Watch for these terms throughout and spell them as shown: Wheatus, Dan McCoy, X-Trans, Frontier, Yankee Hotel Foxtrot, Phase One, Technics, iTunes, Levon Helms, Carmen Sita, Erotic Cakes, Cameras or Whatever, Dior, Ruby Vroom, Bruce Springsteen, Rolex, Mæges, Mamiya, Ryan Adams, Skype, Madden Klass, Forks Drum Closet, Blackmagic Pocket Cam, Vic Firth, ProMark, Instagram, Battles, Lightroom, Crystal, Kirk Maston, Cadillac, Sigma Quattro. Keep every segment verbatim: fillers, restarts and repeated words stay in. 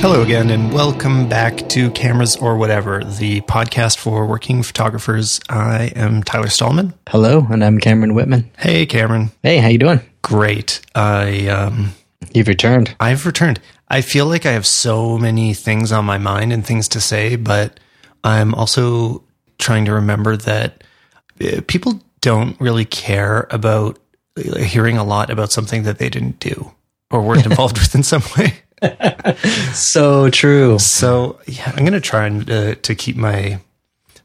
Hello again, and welcome back to Cameras or Whatever, the podcast for working photographers. I am Tyler Stallman. Hello, and I'm Cameron Whitman. Hey, Cameron. Hey, how you doing? Great. I um, You've returned. I've returned. I feel like I have so many things on my mind and things to say, but I'm also trying to remember that people don't really care about hearing a lot about something that they didn't do or weren't involved with in some way. So true. So yeah, I'm going to try and uh, to keep my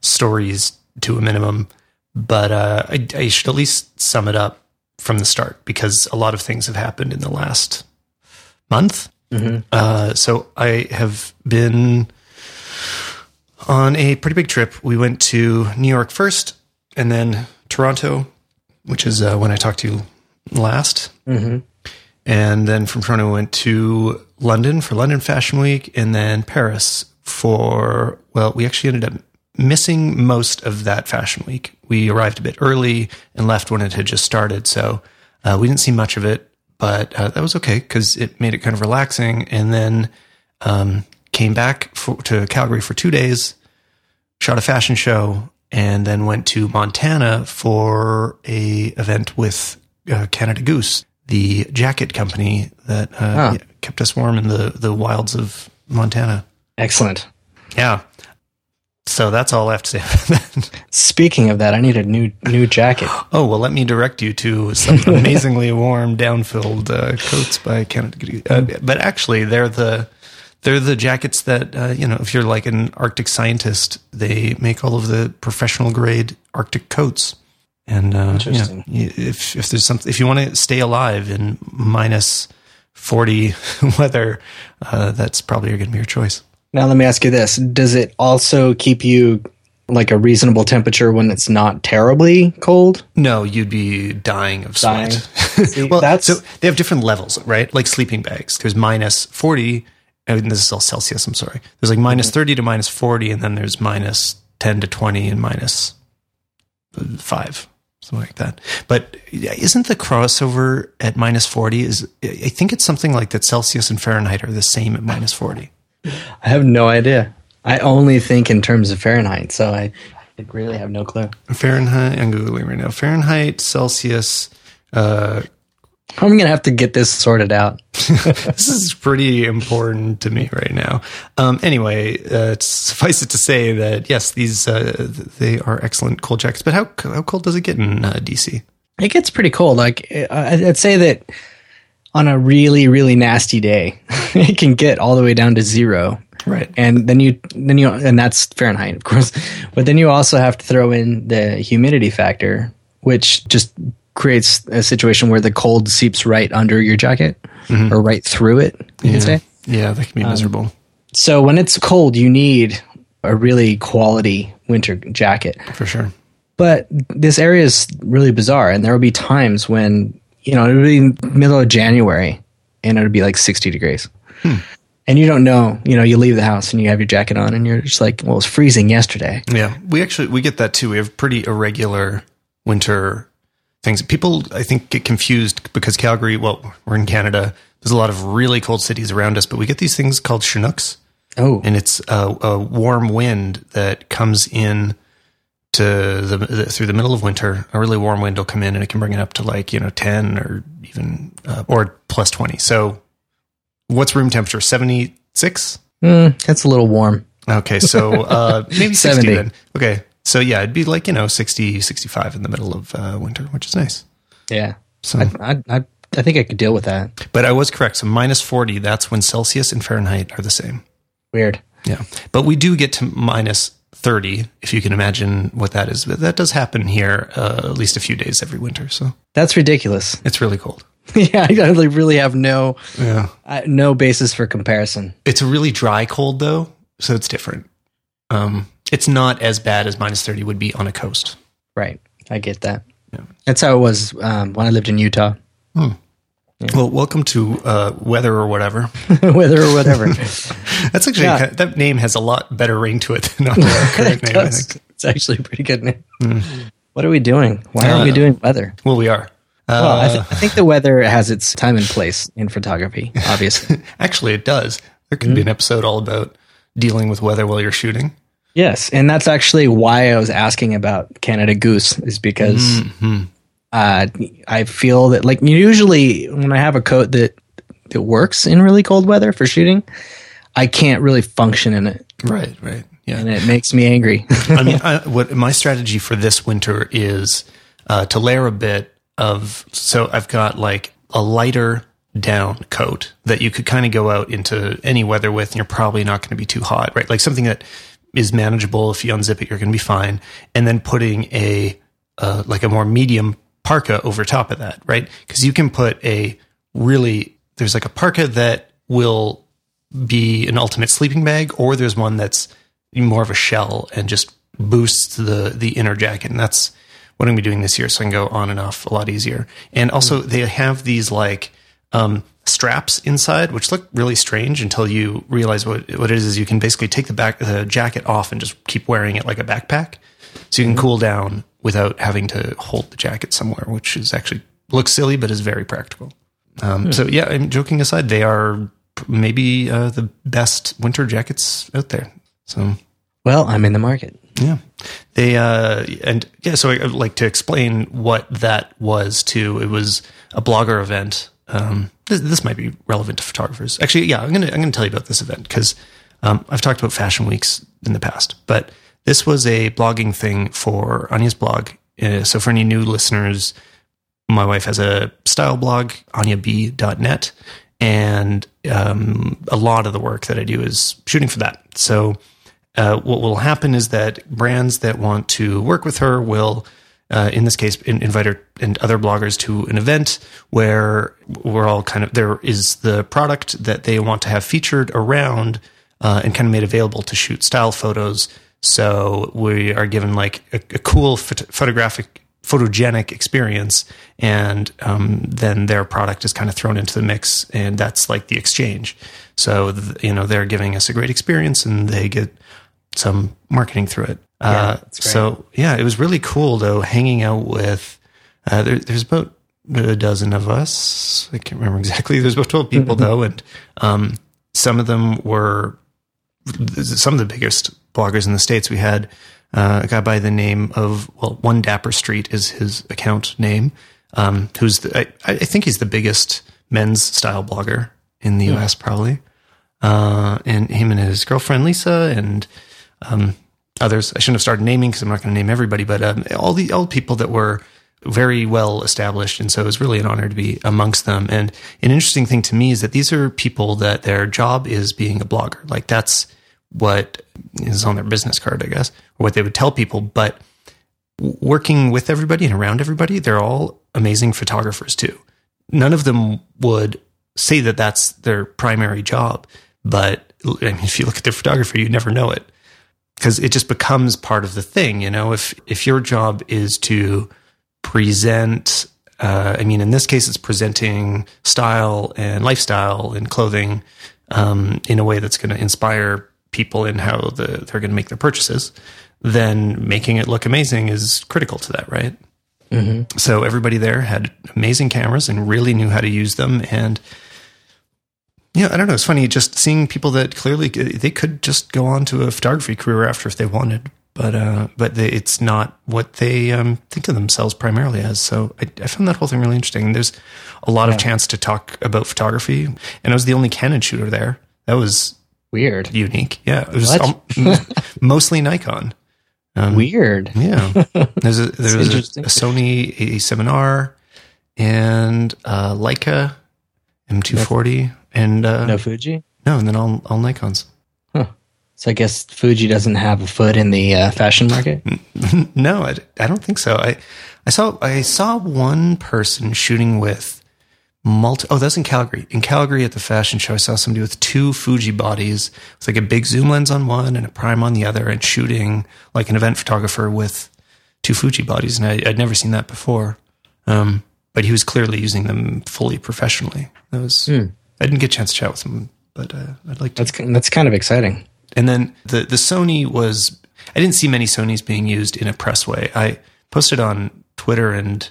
stories to a minimum, but uh, I, I should at least sum it up from the start because a lot of things have happened in the last month. Mm-hmm. Uh, so I have been on a pretty big trip. We went to New York first and then Toronto, which is uh, when I talked to you last. Mm-hmm. And then from Toronto, we went to London for London Fashion Week, and then Paris for, well, we actually ended up missing most of that fashion week. We arrived a bit early and left when it had just started. So uh, we didn't see much of it, but uh, that was okay because it made it kind of relaxing. And then um, came back for, to Calgary for two days, shot a fashion show, and then went to Montana for a event with uh, Canada Goose, the jacket company that uh, huh. kept us warm in the, the wilds of Montana. Excellent. Yeah. So that's all I have to say about that. Speaking of that, I need a new new jacket. Oh, well, let me direct you to some amazingly warm, down-filled uh, coats by Canada. Uh, but actually, they're the they're the jackets that, uh, you know, if you're like an Arctic scientist, they make all of the professional-grade Arctic coats. And uh, Interesting. You know, if if there's something, if you want to stay alive in minus forty weather, uh, that's probably going to be your choice. Now, let me ask you this: does it also keep you like a reasonable temperature when it's not terribly cold? No, you'd be dying of dying. sweat. See, well, that's so they have different levels, right? Like sleeping bags. There's minus forty, and this is all Celsius. I'm sorry. There's like minus mm-hmm. thirty to minus forty, and then there's minus ten to twenty, and minus five. Something like that. But isn't the crossover at minus forty is, I think it's something like that Celsius and Fahrenheit are the same at minus forty. I have no idea. I only think in terms of Fahrenheit, so I, I really have no clue. Fahrenheit, I'm Googling right now. Fahrenheit, Celsius. Uh, I'm going to have to get this sorted out. This is pretty important to me right now. Um, anyway, uh, suffice it to say that, yes, these uh, they are excellent cold jackets. But how how cold does it get in uh, D C? It gets pretty cold. Like I'd say that on a really, really nasty day, it can get all the way down to zero. Right. And then you then you and that's Fahrenheit, of course. But then you also have to throw in the humidity factor, which just creates a situation where the cold seeps right under your jacket mm-hmm. or right through it, you yeah. can say. Yeah, that can be miserable. Um, so when it's cold, you need a really quality winter jacket. For sure. But this area is really bizarre, and there will be times when, you know, it'll be middle of January, and it'll be like sixty degrees. Hmm. And you don't know, you know, you leave the house and you have your jacket on, and you're just like, well, it was freezing yesterday. Yeah, we actually, we get that too. We have pretty irregular winter things. People, I think, get confused because Calgary, well, we're in Canada. There's a lot of really cold cities around us, but we get these things called Chinooks. Oh. And it's a, a warm wind that comes in to the, the through the middle of winter. A really warm wind will come in and it can bring it up to like, you know, ten or even, uh, or plus twenty. So what's room temperature? seventy-six? Mm, that's a little warm. Okay. So uh, maybe seventy. sixty then. Okay. So yeah, it'd be like, you know, sixty, sixty-five in the middle of uh, winter, which is nice. Yeah. So I, I I think I could deal with that. But I was correct. So minus forty, that's when Celsius and Fahrenheit are the same. Weird. Yeah. But we do get to minus thirty, if you can imagine what that is. But that does happen here uh, at least a few days every winter. So that's ridiculous. It's really cold. Yeah, I really have no, yeah. uh, no basis for comparison. It's a really dry cold, though, so it's different. Um It's not as bad as minus thirty would be on a coast. Right. I get that. Yeah. That's how it was um, when I lived in Utah. Hmm. Yeah. Well, welcome to uh, Weather or Whatever. Weather or Whatever. That's actually, yeah. kind of, that name has a lot better ring to it than our current name, I think. It's actually a pretty good name. Mm. What are we doing? Why aren't uh, we doing weather? Well, we are. Uh, well, I, th- I think the weather has its time and place in photography, obviously. Actually, it does. There could mm-hmm. be an episode all about dealing with weather while you're shooting. Yes, and that's actually why I was asking about Canada Goose, is because mm-hmm. uh, I feel that, like, usually when I have a coat that, that works in really cold weather for shooting, I can't really function in it. Right, right. Yeah. And it makes me angry. I mean, I, what my strategy for this winter is uh, to layer a bit of, so I've got like a lighter down coat that you could kind of go out into any weather with, and you're probably not going to be too hot, right? Like something that is manageable. If you unzip it, you're going to be fine. And then putting a, uh, like a more medium parka over top of that, right? Because you can put a really, there's like a parka that will be an ultimate sleeping bag, or there's one that's more of a shell and just boosts the, the inner jacket. And that's what I'm going to be doing this year. So I can go on and off a lot easier. And also they have these like, um, straps inside, which look really strange until you realize what, what it is, is you can basically take the back, the jacket off and just keep wearing it like a backpack. So you can cool down without having to hold the jacket somewhere, which is actually looks silly, but is very practical. Um, hmm. So yeah, I'm joking aside, they are maybe uh, the best winter jackets out there. So, well, I'm in the market. Yeah. They, uh, and yeah, so I'd like to explain what that was too. It was a blogger event. Um, this, this might be relevant to photographers. Actually, yeah, I'm going to, I'm going to tell you about this event because, um, I've talked about fashion weeks in the past, but this was a blogging thing for Anya's blog. Uh, so for any new listeners, my wife has a style blog, Anya B dot net. And, um, a lot of the work that I do is shooting for that. So, uh, what will happen is that brands that want to work with her will, uh, in this case, in, invite her and other bloggers to an event where we're all kind of, there is the product that they want to have featured around, uh, and kind of made available to shoot style photos. So we are given like a, a cool phot- photographic, photogenic experience. And, um, then their product is kind of thrown into the mix, and that's like the exchange. So, th- you know, they're giving us a great experience and they get some marketing through it. Uh, yeah, so yeah, it was really cool though, hanging out with, uh, there, there's about a dozen of us. I can't remember exactly. There's about twelve people though. And, um, some of them were some of the biggest bloggers in the States. We had, Uh, a guy by the name of, well, One Dapper Street is his account name, um, who's, the, I, I think he's the biggest men's style blogger in the U S probably. Uh, and him and his girlfriend, Lisa, and um, others. I shouldn't have started naming because I'm not going to name everybody, but um, all the old people that were very well established. And so it was really an honor to be amongst them. And an interesting thing to me is that these are people that their job is being a blogger. Like that's what is on their business card, I guess, or what they would tell people, but working with everybody and around everybody, they're all amazing photographers too. None of them would say that that's their primary job, but I mean, if you look at their photography, you never know it because it just becomes part of the thing. You know, if, if your job is to present, uh, I mean, in this case, it's presenting style and lifestyle and clothing, um, in a way that's going to inspire people in how the, they're going to make their purchases, then making it look amazing is critical to that, right? Mm-hmm. So everybody there had amazing cameras and really knew how to use them. And yeah, I don't know. It's funny just seeing people that clearly they could just go on to a photography career after if they wanted, but uh, but they, it's not what they um, think of themselves primarily as. So I, I found that whole thing really interesting. There's a lot yeah. of chance to talk about photography, and I was the only Canon shooter there. That was weird. Unique. Yeah. It was all, mostly Nikon. Um, weird. Yeah. There's a, there was a, a Sony A seven R and uh Leica M two forty no, and uh, no Fuji. No. And then all, all Nikons. Huh. So I guess Fuji doesn't have a foot in the uh, fashion market. No, I, I don't think so. I, I saw, I saw one person shooting with, Multi- oh, that's in Calgary. In Calgary at the fashion show, I saw somebody with two Fuji bodies. It's like a big zoom lens on one and a prime on the other, and shooting like an event photographer with two Fuji bodies. And I, I'd never seen that before. Um, but he was clearly using them fully professionally. That was mm. I didn't get a chance to chat with him, but uh, I'd like to. That's that's kind of exciting. And then the the Sony was. I didn't see many Sonys being used in a press way. I posted on Twitter and.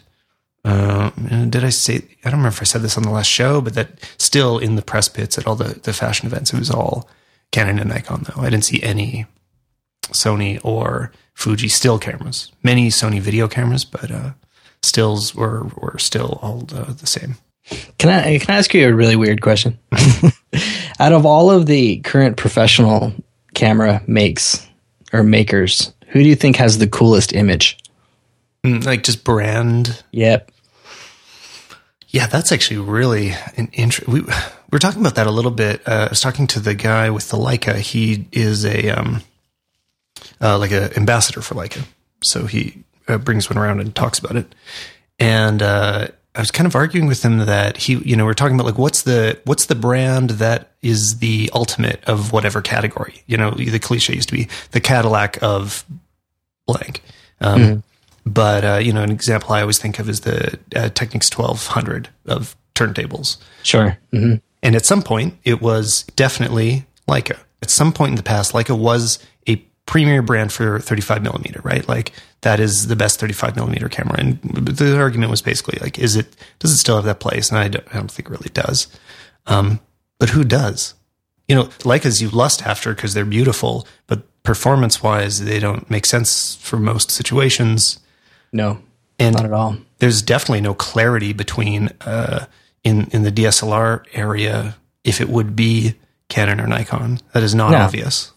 Uh, did I say, I don't remember if I said this on the last show, but that still in the press pits at all the, the fashion events, it was all Canon and Nikon though. I didn't see any Sony or Fuji still cameras, many Sony video cameras, but uh, stills were, were still all the, the same. Can I, can I ask you a really weird question? Out of all of the current professional camera makes or makers, who do you think has the coolest image? Like just brand? Yep. Yeah, that's actually really an int- we, we were talking about that a little bit. Uh, I was talking to the guy with the Leica. He is a um, uh, like an ambassador for Leica. So he uh, brings one around and talks about it. And uh, I was kind of arguing with him that he, you know, we're talking about like, what's the, what's the brand that is the ultimate of whatever category, you know, the cliche used to be the Cadillac of blank. Um, mm-hmm. But, uh, you know, an example I always think of is the uh, Technics twelve hundred of turntables. Sure. Mm-hmm. And at some point, it was definitely Leica. At some point in the past, Leica was a premier brand for thirty-five millimeter, right? Like, that is the best thirty-five millimeter camera. And the argument was basically, like, is it, does it still have that place? And I don't, I don't think it really does. Um, but who does? You know, Leicas you lust after because they're beautiful, but performance-wise, they don't make sense for most situations. No, and not at all. There's definitely no clarity between uh, in in the D S L R area if it would be Canon or Nikon. That is not no. obvious.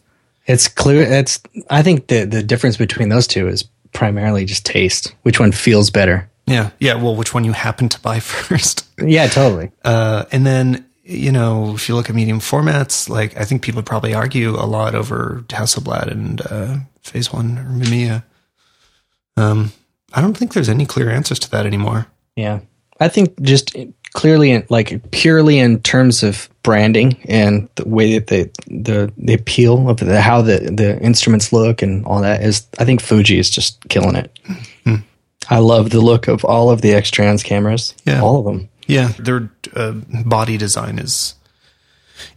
It's clear. It's I think the the difference between those two is primarily just taste. Which one feels better? Yeah, yeah. Well, which one you happen to buy first? Yeah, totally. Uh, and then you know, if you look at medium formats, like I think people would probably argue a lot over Hasselblad and uh, Phase One or Mamiya. Um. I don't think there's any clear answers to that anymore. Yeah. I think just clearly, like purely in terms of branding and the way that they, the the appeal of the, how the, the instruments look and all that is, I think Fuji is just killing it. Mm-hmm. I love the look of all of the X-Trans cameras. Yeah. All of them. Yeah. Their uh, body design is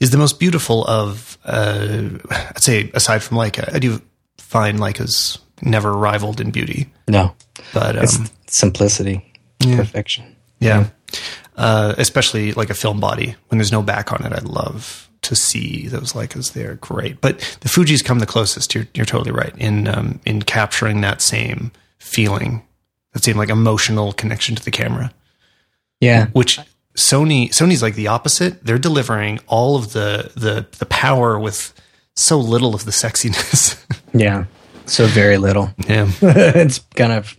is the most beautiful of, uh, I'd say, aside from Leica. I do find Leica's never rivaled in beauty. No. But um, it's simplicity, yeah. Perfection. Yeah. yeah. Uh, especially like a film body when there's no back on it. I love to see those Leicas. They're great. But the Fuji's come the closest. You're, you're totally right in, um, in capturing that same feeling, that same like emotional connection to the camera. Yeah. Which Sony, Sony's like the opposite. They're delivering all of the, the, the power with so little of the sexiness. Yeah. So very little. Yeah. It's kind of,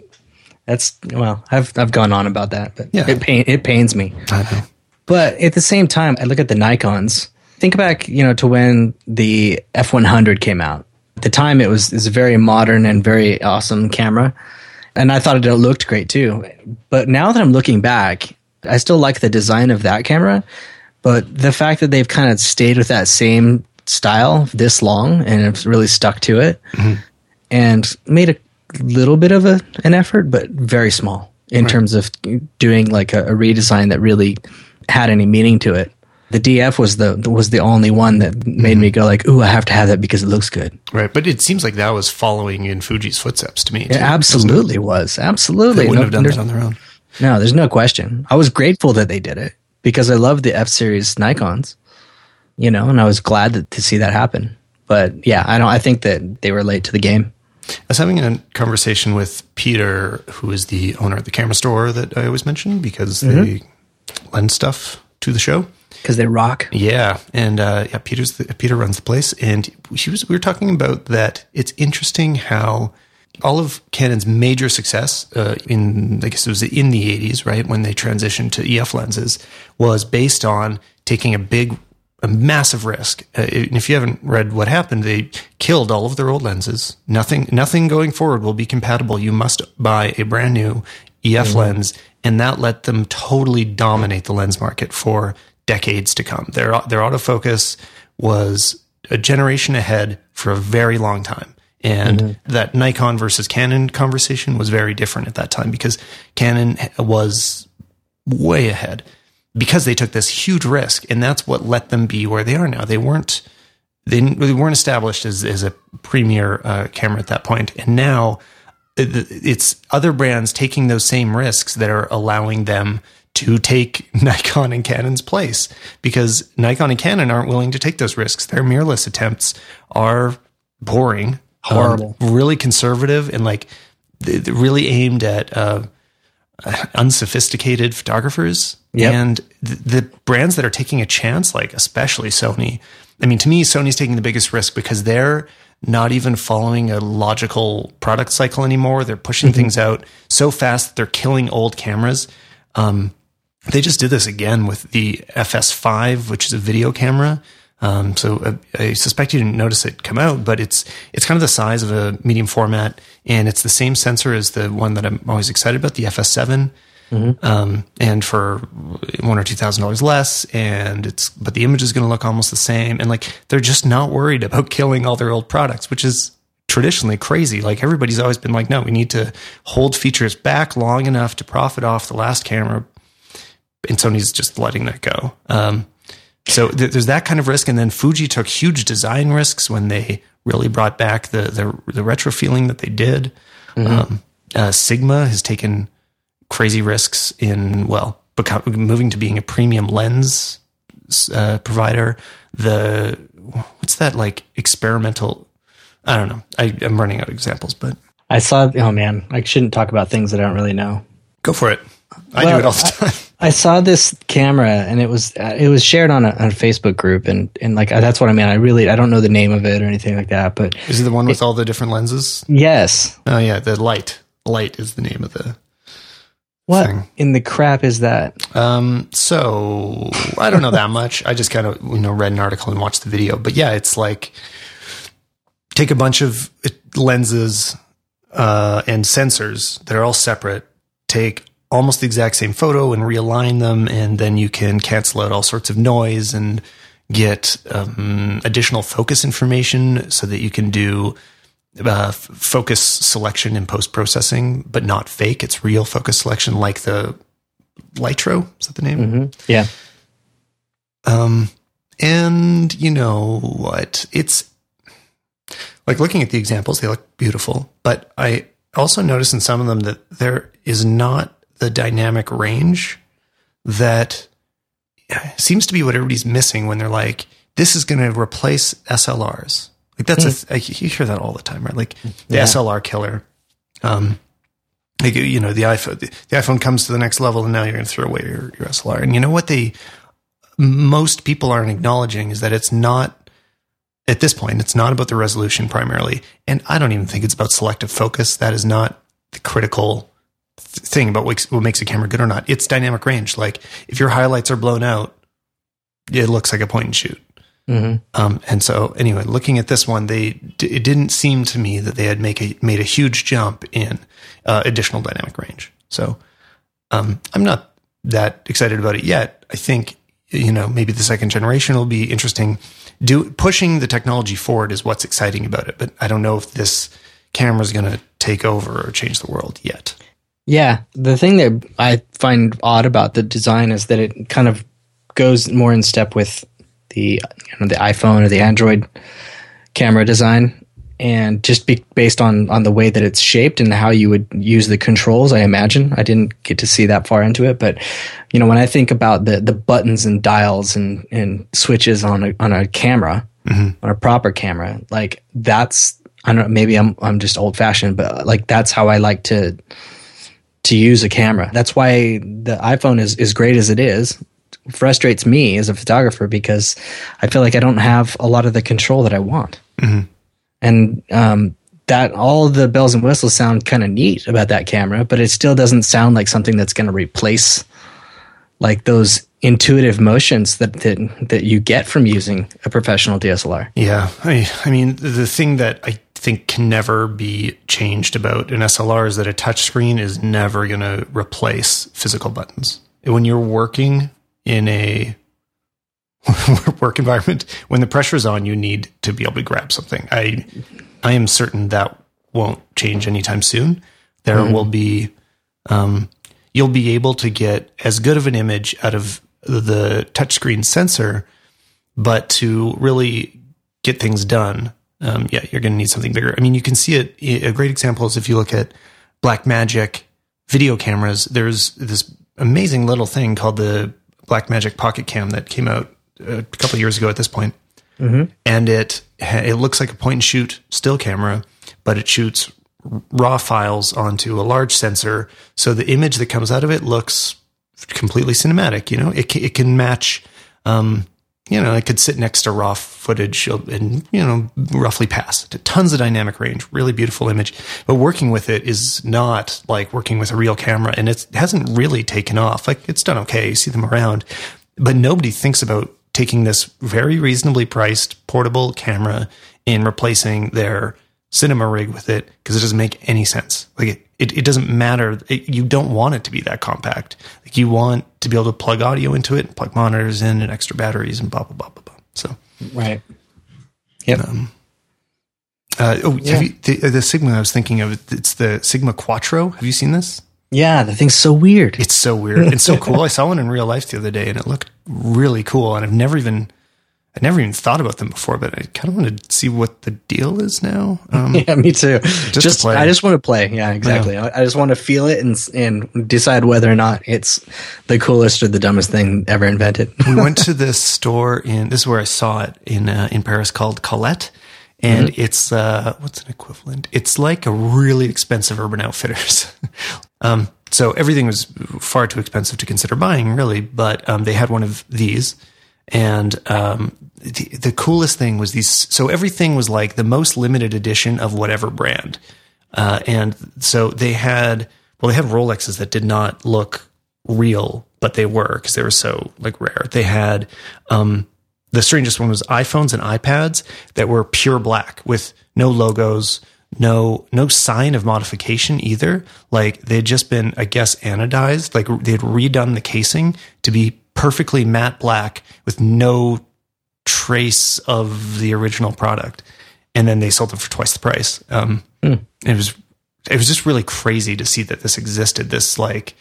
that's, well, I've I've gone on about that, but yeah. it pain, it pains me. I know. But at the same time, I look at the Nikons. Think back, you know, to when the F one hundred came out. At the time, it was, it was a very modern and very awesome camera. And I thought it looked great too. But now that I'm looking back, I still like the design of that camera. But the fact that they've kind of stayed with that same style this long and have really stuck to it, mm-hmm. and made a little bit of a, an effort, but very small in right. terms of doing like a, a redesign that really had any meaning to it. The D F was the was the only one that made mm-hmm. me go like, ooh, I have to have that because it looks good. Right, but it seems like that was following in Fuji's footsteps to me. Too, it absolutely it? was. Absolutely. They wouldn't no, have done that on their own. No, there's no question. I was grateful that they did it because I love the F-series Nikons, you know, and I was glad that, to see that happen. But yeah, I don't. I think that they were late to the game. I was having a conversation with Peter, who is the owner of the camera store that I always mention because mm-hmm. they lend stuff to the show. Because they rock. Yeah. And uh, yeah, Peter's the, Peter runs the place. And she was, we were talking about that. It's interesting how all of Canon's major success uh, in, I guess it was in the eighties, right, when they transitioned to E F lenses, was based on taking a big, a massive risk. Uh, if you haven't read what happened, they killed all of their old lenses. Nothing, nothing going forward will be compatible. You must buy a brand new E F mm-hmm. lens, and that let them totally dominate the lens market for decades to come. Their their autofocus was a generation ahead for a very long time, and mm-hmm. that Nikon versus Canon conversation was very different at that time because Canon was way ahead. Because they took this huge risk, and that's what let them be where they are now. They weren't they, they weren't established as, as a premier uh, camera at that point. And now it, it's other brands taking those same risks that are allowing them to take Nikon and Canon's place, because Nikon and Canon aren't willing to take those risks. Their mirrorless attempts are boring, horrible, um, really conservative, and like they're really aimed at uh, unsophisticated photographers. Yep. And th- the brands that are taking a chance, like especially Sony. I mean, to me, Sony's taking the biggest risk because they're not even following a logical product cycle anymore. They're pushing mm-hmm. things out so fast that they're killing old cameras. Um, They just did this again with the F S five, which is a video camera. Um, so uh, I suspect you didn't notice it come out, but it's it's kind of the size of a medium format, and it's the same sensor as the one that I'm always excited about, the F S seven, mm-hmm. um, and for one or two thousand dollars less. And it's but the image is going to look almost the same, and like they're just not worried about killing all their old products, which is traditionally crazy. Like everybody's always been like, no, we need to hold features back long enough to profit off the last camera. And Sony's just letting that go. Um, so th- there's that kind of risk. And then Fuji took huge design risks when they really brought back the the, the retro feeling that they did. Mm-hmm. Um, uh, Sigma has taken crazy risks in, well, become, moving to being a premium lens uh, provider. The, what's that like experimental? I don't know. I, I'm running out of examples, but. I saw, oh man, I shouldn't talk about things that I don't really know. Go for it. I well, do it all the time. I, I saw this camera, and it was it was shared on a, on a Facebook group, and and like that's what I mean. I really I don't know the name of it or anything like that, but is it the one with it, all the different lenses? Yes. Oh yeah, the light. Light is the name of the. What thing. In the crap is that? Um. So I don't know that much. I just kind of you know read an article and watched the video, but yeah, it's like take a bunch of lenses uh, and sensors that are all separate. Take almost the exact same photo and realign them. And then you can cancel out all sorts of noise and get um, additional focus information so that you can do uh, f- focus selection in post-processing, but not fake. It's real focus selection, like the Lytro. Is that the name? Mm-hmm. Yeah. Um, and you know what? It's like looking at the examples, they look beautiful, but I also noticed in some of them that there is not the dynamic range that seems to be what everybody's missing when they're like, this is going to replace S L Rs. Like that's mm. a, th- you hear that all the time, right? Like the yeah. S L R killer, um, like, you know, the iPhone, the, the iPhone comes to the next level and now you're going to throw away your, your S L R. And you know what they, most people aren't acknowledging is that it's not at this point, it's not about the resolution primarily. And I don't even think it's about selective focus. That is not the critical thing about what makes a camera good or not. It's dynamic range. Like if your highlights are blown out, it looks like a point and shoot. Mm-hmm. Um, and so anyway, looking at this one, they, it didn't seem to me that they had make a, made a huge jump in uh, additional dynamic range. So um, I'm not that excited about it yet. I think, you know, maybe the second generation will be interesting. Do pushing the technology forward is what's exciting about it. But I don't know if this camera is going to take over or change the world yet. Yeah, the thing that I find odd about the design is that it kind of goes more in step with the you know, the iPhone or the Android camera design, and just be based on, on the way that it's shaped and how you would use the controls, I imagine. I didn't get to see that far into it, but you know, when I think about the, the buttons and dials and, and switches on a on a camera, mm-hmm. on a proper camera, like that's I don't know, maybe I'm I'm just old fashioned, but like that's how I like to to use a camera. That's why the iPhone is as great as it is. Frustrates me as a photographer because I feel like I don't have a lot of the control that I want. Mm-hmm. And um, that all the bells and whistles sound kind of neat about that camera, but it still doesn't sound like something that's going to replace like those intuitive motions that, that that you get from using a professional D S L R. Yeah, I, I mean the thing that I think can never be changed about an S L R is that a touchscreen is never going to replace physical buttons. When you're working in a work environment, when the pressure is on, you need to be able to grab something. I, I am certain that won't change anytime soon. There mm-hmm. will be, um, you'll be able to get as good of an image out of the touchscreen sensor, but to really get things done, Um, yeah, you're going to need something bigger. I mean, you can see it. A great example is if you look at Blackmagic video cameras, there's this amazing little thing called the Blackmagic Pocket Cam that came out a couple of years ago at this point. Mm-hmm. And it it looks like a point and shoot still camera, but it shoots raw files onto a large sensor. So the image that comes out of it looks completely cinematic. You know, it it can match. Um, you know, it could sit next to raw footage and, you know, roughly pass to tons of dynamic range, really beautiful image. But working with it is not like working with a real camera, and it's, it hasn't really taken off. Like, it's done okay. You see them around, but nobody thinks about taking this very reasonably priced portable camera and replacing their cinema rig with it, because it doesn't make any sense. Like, it, it, it doesn't matter. It, you don't want it to be that compact. Like, you want to be able to plug audio into it, plug monitors in, and extra batteries, and blah blah blah blah blah. So right, yep. Um, uh, oh, yeah. Have you, the, the Sigma I was thinking of, it's the Sigma Quattro. Have you seen this? Yeah, the thing's so weird. It's so weird. It's so cool. I saw one in real life the other day, and it looked really cool. And I've never even. I never even thought about them before, but I kind of want to see what the deal is now. Um, yeah, me too. Just, just to I just want to play. Yeah, exactly. Yeah. I just want to feel it and and decide whether or not it's the coolest or the dumbest thing ever invented. We went to this store in, this is where I saw it in uh, in Paris, called Colette. And mm-hmm. it's, uh, what's an equivalent? It's like a really expensive Urban Outfitters. um, so everything was far too expensive to consider buying, really. But um, they had one of these. And um, the, the coolest thing was these. So everything was like the most limited edition of whatever brand. Uh, and so they had, well, they had Rolexes that did not look real, but they were, because they were so like rare. They had um, the strangest one was iPhones and iPads that were pure black with no logos, no, no sign of modification either. Like, they'd just been, I guess, anodized. Like, they'd redone the casing to be perfectly matte black with no trace of the original product. And then they sold them for twice the price. Um, mm. It was, it was just really crazy to see that this existed. This, like,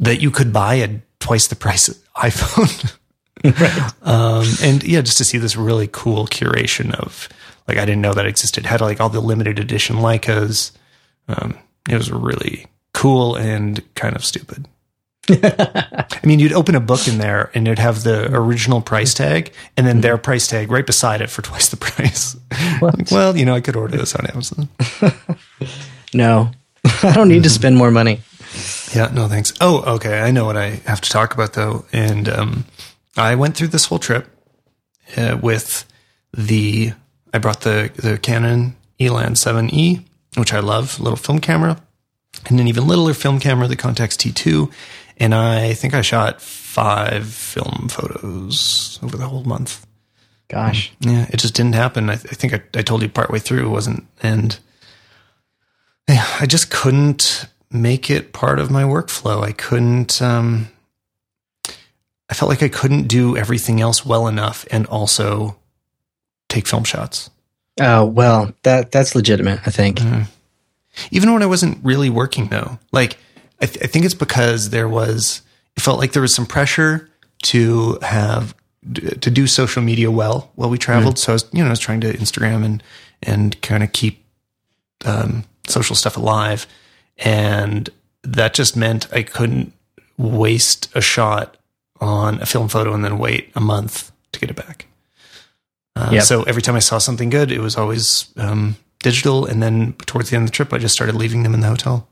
that you could buy a twice the price iPhone. Right. Um, and yeah, just to see this really cool curation of, like, I didn't know that existed. It had like all the limited edition Leicas. Um, it was really cool and kind of stupid. I mean, you'd open a book in there and it'd have the original price tag and then their price tag right beside it for twice the price. Like, well, you know, I could order this on Amazon. No, I don't need to spend more money. Yeah, no thanks. Oh, okay. I know what I have to talk about, though. And um, I went through this whole trip uh, with the, I brought the, the Canon Elan seven E, which I love, little film camera, and an even littler film camera, the Contax T two. And I think I shot five film photos over the whole month. Gosh. Yeah, it just didn't happen. I, th- I think I, I told you partway through it wasn't. And yeah, I just couldn't make it part of my workflow. I couldn't, um, I felt like I couldn't do everything else well enough and also take film shots. Oh, well, that that's legitimate, I think. Mm-hmm. Even when I wasn't really working, though, like, I, th- I think it's because there was, it felt like there was some pressure to have, to do social media well while we traveled. Mm. So I was, you know, I was trying to Instagram and, and kind of keep um, social stuff alive. And that just meant I couldn't waste a shot on a film photo and then wait a month to get it back. Uh, yep. So every time I saw something good, it was always um, digital. And then towards the end of the trip, I just started leaving them in the hotel.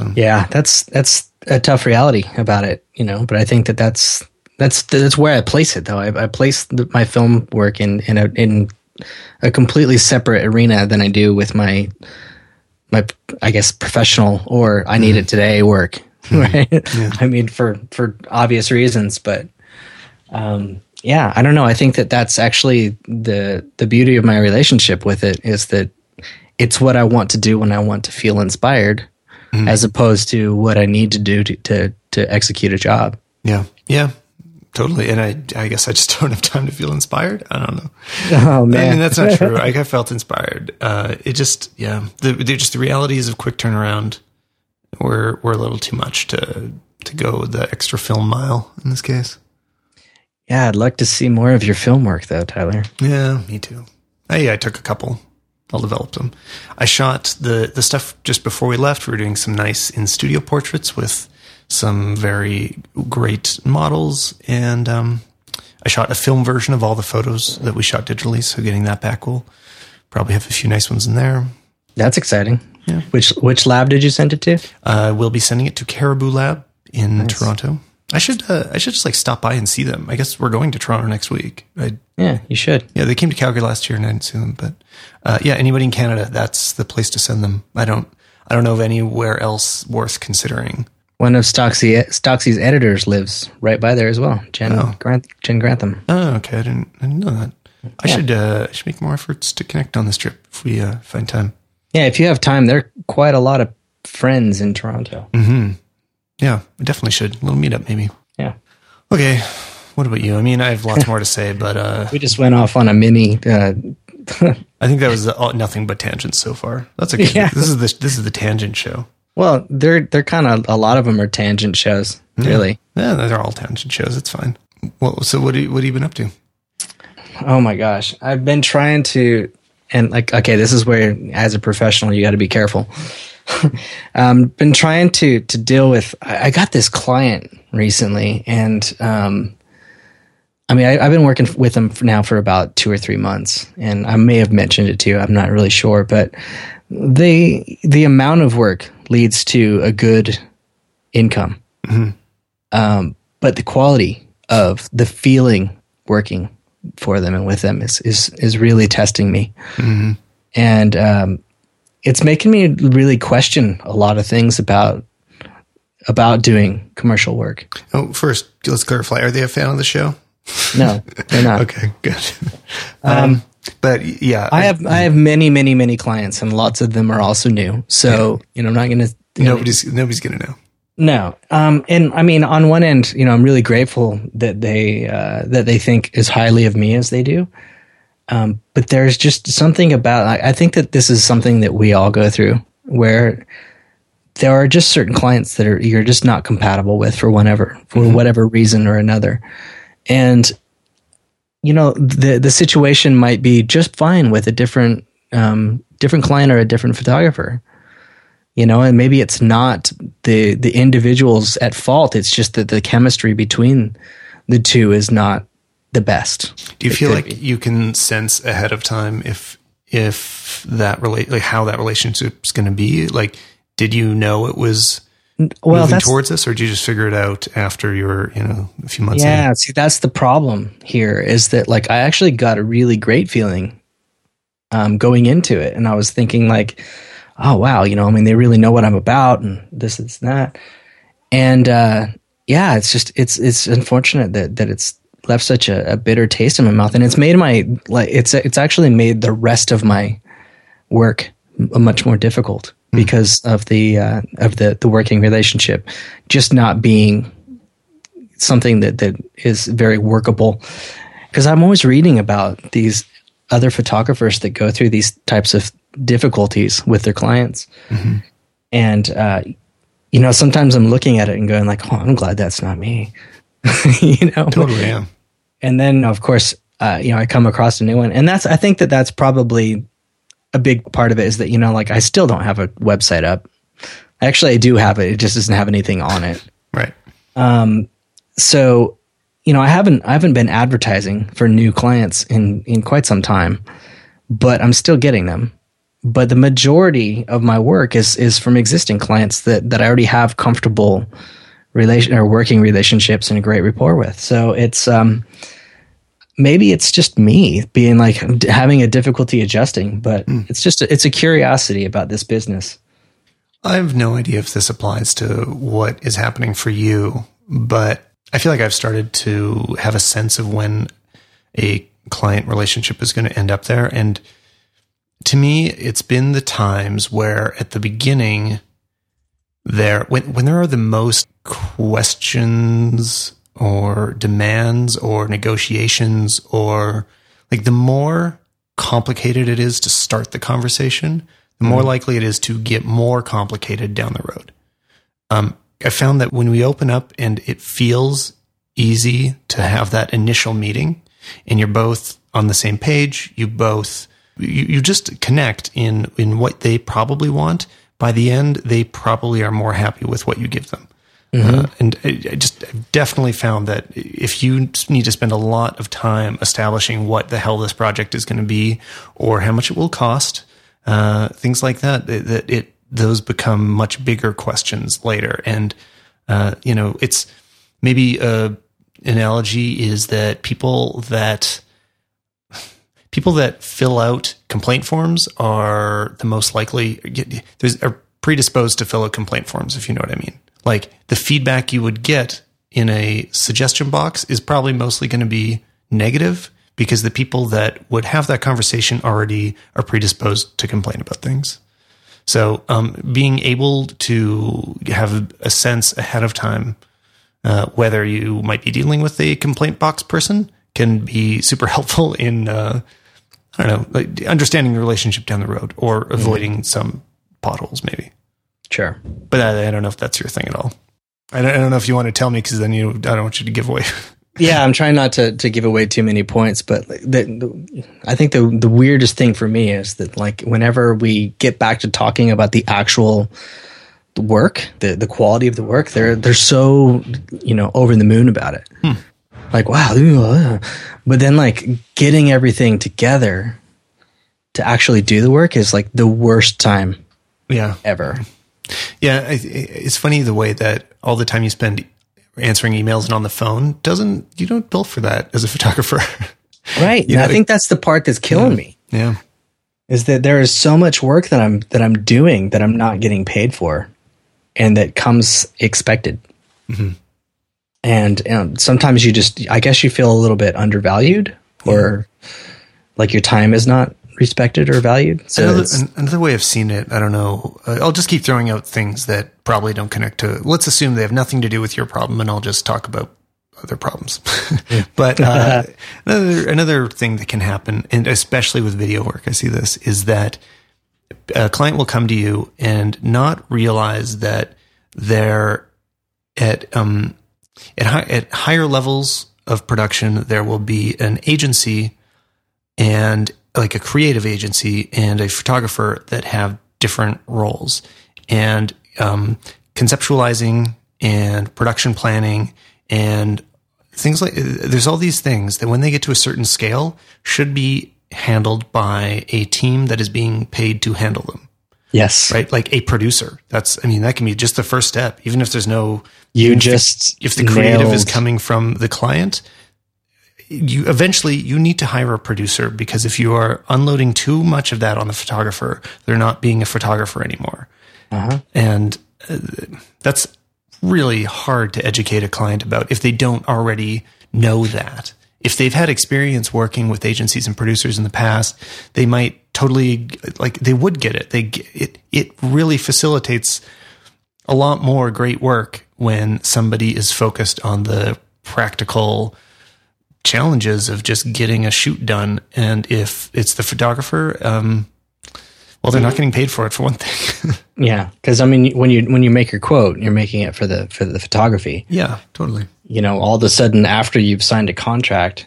Um, yeah, that's that's a tough reality about it, you know. But I think that that's that's that's where I place it, though. I, I place the, my film work in in a, in a completely separate arena than I do with my my I guess professional or I need mm. it today work, right? Yeah. I mean, for for obvious reasons, but um, yeah, I don't know. I think that that's actually the the beauty of my relationship with it, is that it's what I want to do when I want to feel inspired. Mm. As opposed to what I need to do to, to, to execute a job. Yeah. Yeah, totally. And I, I guess I just don't have time to feel inspired. I don't know. Oh man. I mean, that's not true. Like, I felt inspired. Uh, it just, yeah, the, the, just the realities of quick turnaround were, were a little too much to, to go the extra film mile in this case. Yeah. I'd like to see more of your film work though, Tyler. Yeah, me too. I, I took a couple. I'll develop them. I shot the, the stuff just before we left. We were doing some nice in-studio portraits with some very great models, and um, I shot a film version of all the photos that we shot digitally, so getting that back will probably have a few nice ones in there. That's exciting. Yeah. Which which lab did you send it to? Uh, we'll be sending it to Caribou Lab in nice. Toronto. I should uh, I should just like stop by and see them. I guess we're going to Toronto next week. I, yeah, you should. Yeah, they came to Calgary last year and I didn't see them. But uh, yeah, anybody in Canada, that's the place to send them. I don't I don't know of anywhere else worth considering. One of Stocksy, Stocksy's editors lives right by there as well. Jen oh. Grant, Jen Grantham. Oh, okay. I didn't I didn't know that. I yeah. should uh, I should make more efforts to connect on this trip if we uh, find time. Yeah, if you have time, there are quite a lot of friends in Toronto. Mm-hmm. Yeah, I definitely should. A little meetup, maybe. Yeah. Okay. What about you? I mean, I have lots more to say, but... Uh, we just went off on a mini... Uh, I think that was all, nothing but tangents so far. That's okay. Yeah. This is the this is the tangent show. Well, they're they're kind of... A lot of them are tangent shows, yeah. really. Yeah, they're all tangent shows. It's fine. Well, so what, do you, what have you been up to? Oh, my gosh. I've been trying to... And like, okay, this is where, as a professional, you got to be careful. um, been trying to to deal with. I, I got this client recently, and um, I mean, I, I've been working with them for now for about two or three months, and I may have mentioned it to you. I'm not really sure, but they the amount of work leads to a good income, mm-hmm. um, but the quality of the feeling working for them and with them is is is really testing me, mm-hmm. and um, it's making me really question a lot of things about about doing commercial work. Oh, first let's clarify: are they a fan of the show? No, they're not. Okay, good. Um, um, but yeah, I have I have many many many clients, and lots of them are also new. So yeah. you know, I'm not going to nobody's you know, nobody's going to know. No, um, and I mean, on one end, you know, I'm really grateful that they uh, that they think as highly of me as they do. Um, but there's just something about I, I think that this is something that we all go through, where there are just certain clients that are you're just not compatible with for whatever for mm-hmm. whatever reason or another, and you know the the situation might be just fine with a different um, different client or a different photographer. You know, and maybe it's not the the individuals at fault. It's just that the chemistry between the two is not the best. Do you feel like be. you can sense ahead of time if if that relate like how that relationship's going to be? Like, did you know it was well, moving towards this, or did you just figure it out after your you know a few months? Yeah, in? See, that's the problem here is that like I actually got a really great feeling um, going into it, and I was thinking like. Oh wow, you know, I mean, they really know what I'm about, and this, this, and that, and uh, yeah, it's just it's it's unfortunate that that it's left such a, a bitter taste in my mouth, and it's made my like it's it's actually made the rest of my work much more difficult mm. because of the uh, of the the working relationship just not being something that that is very workable, because I'm always reading about these other photographers that go through these types of difficulties with their clients. Mm-hmm. And, uh, you know, sometimes I'm looking at it and going like, oh, I'm glad that's not me, you know? Totally, yeah. And then of course, uh, you know, I come across a new one, and that's, I think that that's probably a big part of it is that, you know, like I still don't have a website up. Actually, I do have it. It just doesn't have anything on it. Right. Um, so, you know, I haven't, I haven't been advertising for new clients in, in quite some time, but I'm still getting them. But the majority of my work is is from existing clients that, that I already have comfortable relation or working relationships and a great rapport with. So it's um, maybe it's just me being like having a difficulty adjusting, but mm. it's just a, it's a curiosity about this business. I have no idea if this applies to what is happening for you, but I feel like I've started to have a sense of when a client relationship is going to end up there, and to me, it's been the times where at the beginning, there when when there are the most questions or demands or negotiations or like the more complicated it is to start the conversation, the more mm-hmm. likely it is to get more complicated down the road. Um, I found that when we open up and it feels easy to have that initial meeting and you're both on the same page, you both... You, you just connect in, in what they probably want. By the end, they probably are more happy with what you give them. Mm-hmm. Uh, and I, I just I've definitely found that if you need to spend a lot of time establishing what the hell this project is going to be or how much it will cost, uh, things like that, that it, it those become much bigger questions later. And, uh, you know, it's maybe a analogy is that people that people that fill out complaint forms are the most likely there's are predisposed to fill out complaint forms, if you know what I mean. Like the feedback you would get in a suggestion box is probably mostly going to be negative because the people that would have that conversation already are predisposed to complain about things. So um, being able to have a sense ahead of time uh, whether you might be dealing with a complaint box person can be super helpful in, uh, I don't know, like understanding the relationship down the road or avoiding mm-hmm. some potholes maybe. Sure. But I, I don't know if that's your thing at all. I don't, I don't know if you want to tell me because then you, I don't want you to give away. Yeah, I'm trying not to, to give away too many points, but the, the, I think the the weirdest thing for me is that like whenever we get back to talking about the actual work, the, the quality of the work, they're they're so you know over the moon about it. Hmm. Like wow, but then like getting everything together to actually do the work is like the worst time, yeah, ever. Yeah, it's funny the way that all the time you spend answering emails and on the phone doesn't you don't bill for that as a photographer, right? You know, I think that's the part that's killing yeah, me. Yeah, is that there is so much work that I'm that I'm doing that I'm not getting paid for, and that comes expected. Mm-hmm. And you know, sometimes you just, I guess, you feel a little bit undervalued, or yeah. like your time is not respected or valued. So another, another way I've seen it, I don't know. Uh, I'll just keep throwing out things that probably don't connect to. Let's assume they have nothing to do with your problem, and I'll just talk about other problems. Yeah. But uh, another another thing that can happen, and especially with video work, I see this is that a client will come to you and not realize that they're at um at hi- at higher levels of production. There will be an agency and like a creative agency and a photographer that have different roles, and um, conceptualizing and production planning and things like there's all these things that when they get to a certain scale should be handled by a team that is being paid to handle them. Yes. Right. Like a producer. That's, I mean, that can be just the first step, even if there's no, you just, if the, if the creative is coming from the client, you eventually you need to hire a producer because if you are unloading too much of that on the photographer, they're not being a photographer anymore. Uh-huh. And uh, that's really hard to educate a client about if they don't already know that. If they've had experience working with agencies and producers in the past, they might totally like they would get it. They it it really facilitates a lot more great work when somebody is focused on the practical challenges of just getting a shoot done. And if it's the photographer, um, well, they're not getting paid for it for one thing. Yeah. Cause I mean, when you, when you make your quote, you're making it for the, for the photography. Yeah, totally. You know, all of a sudden after you've signed a contract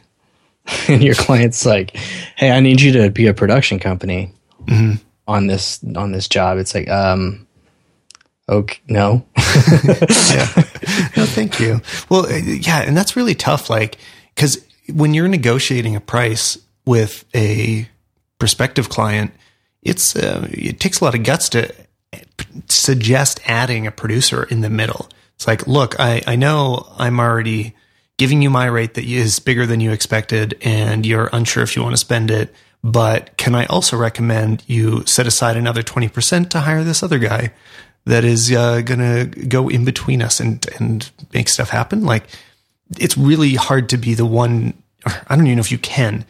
and your client's like, hey, I need you to be a production company mm-hmm. on this, on this job. It's like, um, okay, no. Yeah. No, thank you. Well, yeah. And that's really tough. Like, cause when you're negotiating a price with a prospective client, it's uh, it takes a lot of guts to suggest adding a producer in the middle. It's like, look, I, I know I'm already giving you my rate that is bigger than you expected, and you're unsure if you want to spend it. But can I also recommend you set aside another twenty percent to hire this other guy that is uh, going to go in between us and, and make stuff happen? Like, it's really hard to be the one. I don't even know if you can,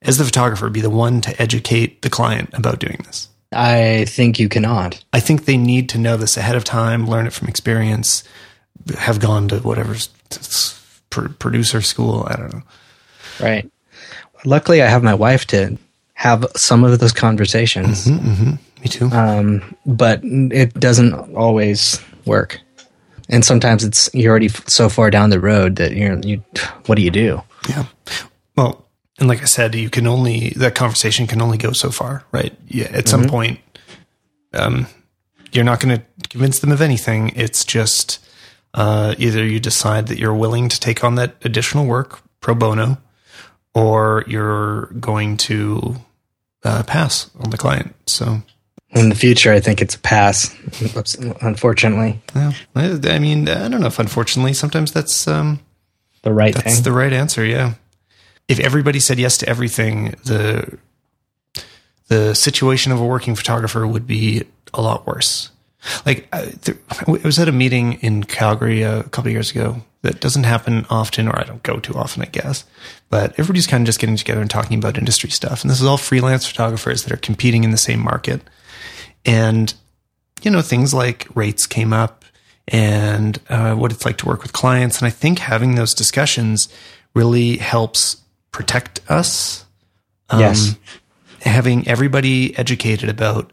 as the photographer, be the one to educate the client about doing this. I think you cannot. I think they need to know this ahead of time, learn it from experience, have gone to whatever producer school. I don't know. Right. Luckily, I have my wife to have some of those conversations. Mm-hmm, mm-hmm. Me too. Um, but it doesn't always work. And sometimes it's you're already so far down the road that you're you. What do you do? Yeah. Well, and like I said, you can only that conversation can only go so far, right? Yeah. At mm-hmm. some point, um, you're not going to convince them of anything. It's just Uh, either you decide that you're willing to take on that additional work pro bono, or you're going to uh, pass on the client. So in the future, I think it's a pass, unfortunately. Yeah, I mean, I don't know if unfortunately, sometimes that's um, the right that's thing. That's the right answer, yeah. If everybody said yes to everything, the the situation of a working photographer would be a lot worse. Like, I, there, I was at a meeting in Calgary a couple of years ago that doesn't happen often, or I don't go too often, I guess. But everybody's kind of just getting together and talking about industry stuff. And this is all freelance photographers that are competing in the same market. And, you know, things like rates came up and uh, what it's like to work with clients. And I think having those discussions really helps protect us. Um, yes. Having everybody educated about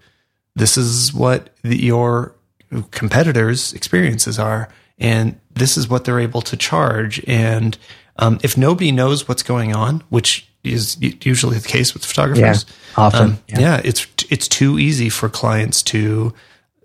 this is what the, your competitors' experiences are, and this is what they're able to charge. And um, if nobody knows what's going on, which is usually the case with photographers, yeah, often, um, yeah. yeah, it's it's too easy for clients to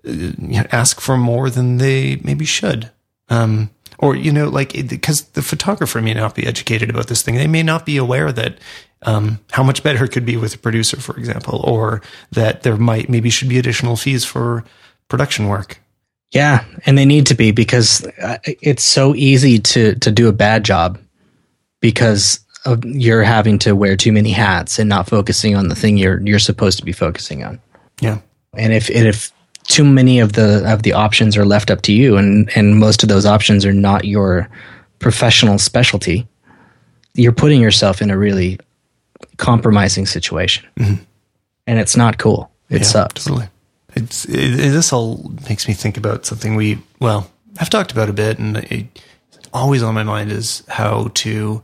uh, you know, ask for more than they maybe should. Um, or, you know, like, because the photographer may not be educated about this thing. They may not be aware that um, how much better it could be with a producer, for example, or that there might maybe should be additional fees for production work. Yeah. And they need to be, because it's so easy to, to do a bad job because of you're having to wear too many hats and not focusing on the thing you're, you're supposed to be focusing on. Yeah. And if, and if, too many of the of the options are left up to you, and, and most of those options are not your professional specialty, you're putting yourself in a really compromising situation. Mm-hmm. And it's not cool. It yeah, sucks. Totally. It's, it, this all makes me think about something we, well, I've talked about a bit, and it, always on my mind is how to,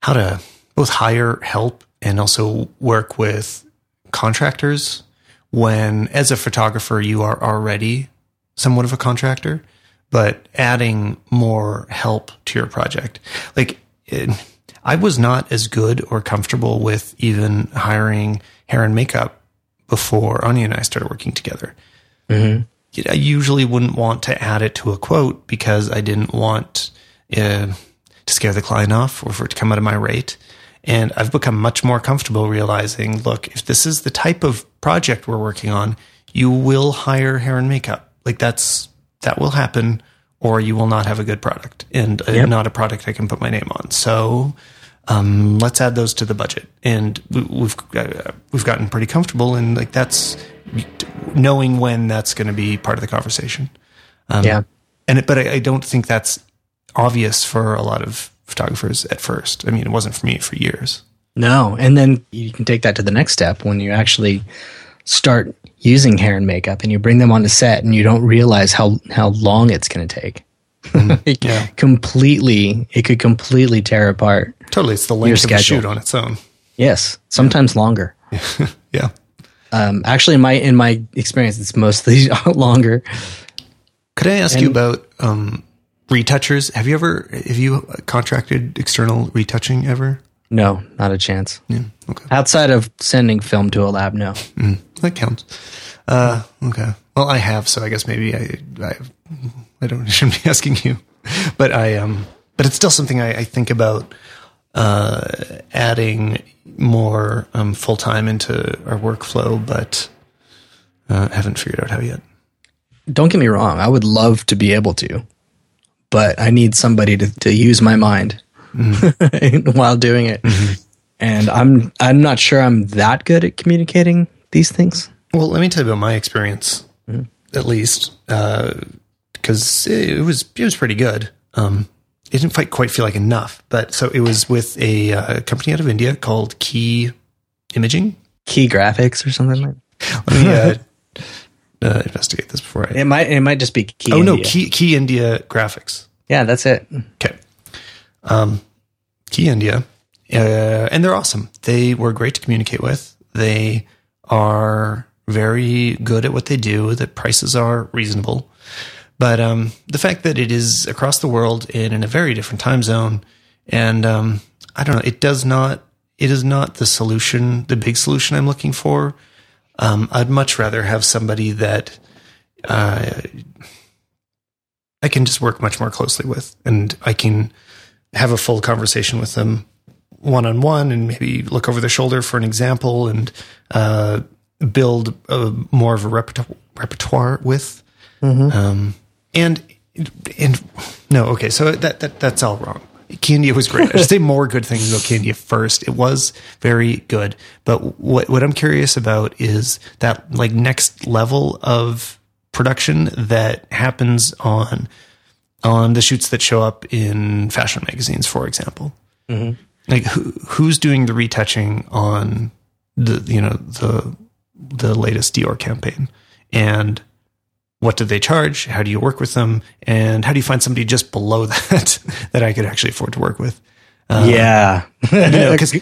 how to both hire help and also work with contractors. When, as a photographer, you are already somewhat of a contractor, but adding more help to your project. Like, it, I was not as good or comfortable with even hiring hair and makeup before Anya and I started working together. Mm-hmm. I usually wouldn't want to add it to a quote because I didn't want uh, to scare the client off or for it to come out of my rate. And I've become much more comfortable realizing, look, if this is the type of project we're working on, you will hire hair and makeup. Like that's, that will happen, or you will not have a good product and yep. not a product I can put my name on. So um, let's add those to the budget. And we, we've, uh, we've gotten pretty comfortable, and like that's knowing when that's going to be part of the conversation. Um, yeah. And, it, but I, I don't think that's obvious for a lot of photographers at first. I mean, it wasn't for me for years. No. And then you can take that to the next step when you actually start using hair and makeup and you bring them onto set and you don't realize how, how long it's going to take. Mm-hmm. it yeah. Completely, it could completely tear apart. Totally. It's the length of the shoot on its own. Yes. Sometimes yeah. longer. yeah. Um, actually, in my, in my experience, it's mostly longer. Could I ask and, you about, um, retouchers? Have you ever, have you contracted external retouching ever? No, not a chance. Yeah, okay. Outside of sending film to a lab, no. Mm, that counts. Uh, okay. Well, I have, so I guess maybe I, I, I don't shouldn't be asking you, but I um, but it's still something I, I think about uh, adding more um, full time into our workflow, but uh, haven't figured out how yet. Don't get me wrong; I would love to be able to. But I need somebody to, to use my mind mm. while doing it. Mm-hmm. And I'm I'm not sure I'm that good at communicating these things. Well, let me tell you about my experience, mm. at least, because uh, it was it was pretty good. Um, it didn't quite, quite feel like enough. But so it was with a uh, company out of India called Key Imaging. Key Graphics or something like that. Let me uh, Uh, investigate this before I... It might it might just be Key India. Oh, no, Key, Key India Graphics. Yeah, that's it. Okay. Um, Key India. Uh, and they're awesome. They were great to communicate with. They are very good at what they do. The prices are reasonable. But um, the fact that it is across the world and in a very different time zone, and um, I don't know, it does not... It is not the solution, the big solution I'm looking for. Um, I'd much rather have somebody that, uh, I can just work much more closely with, and I can have a full conversation with them one-on-one and maybe look over their shoulder for an example and uh, build a, more of a reperto- repertoire with. Mm-hmm. Um, and, and no, okay. So that, that, that's all wrong. Key India was great. I should say more good things about Key India first. It was very good. But what, what I'm curious about is that like next level of production that happens on, on the shoots that show up in fashion magazines, for example. Mm-hmm. Like who, who's doing the retouching on the, you know, the, the latest Dior campaign, and what do they charge? How do you work with them? And how do you find somebody just below that, that I could actually afford to work with? Um, yeah. You know, 'cause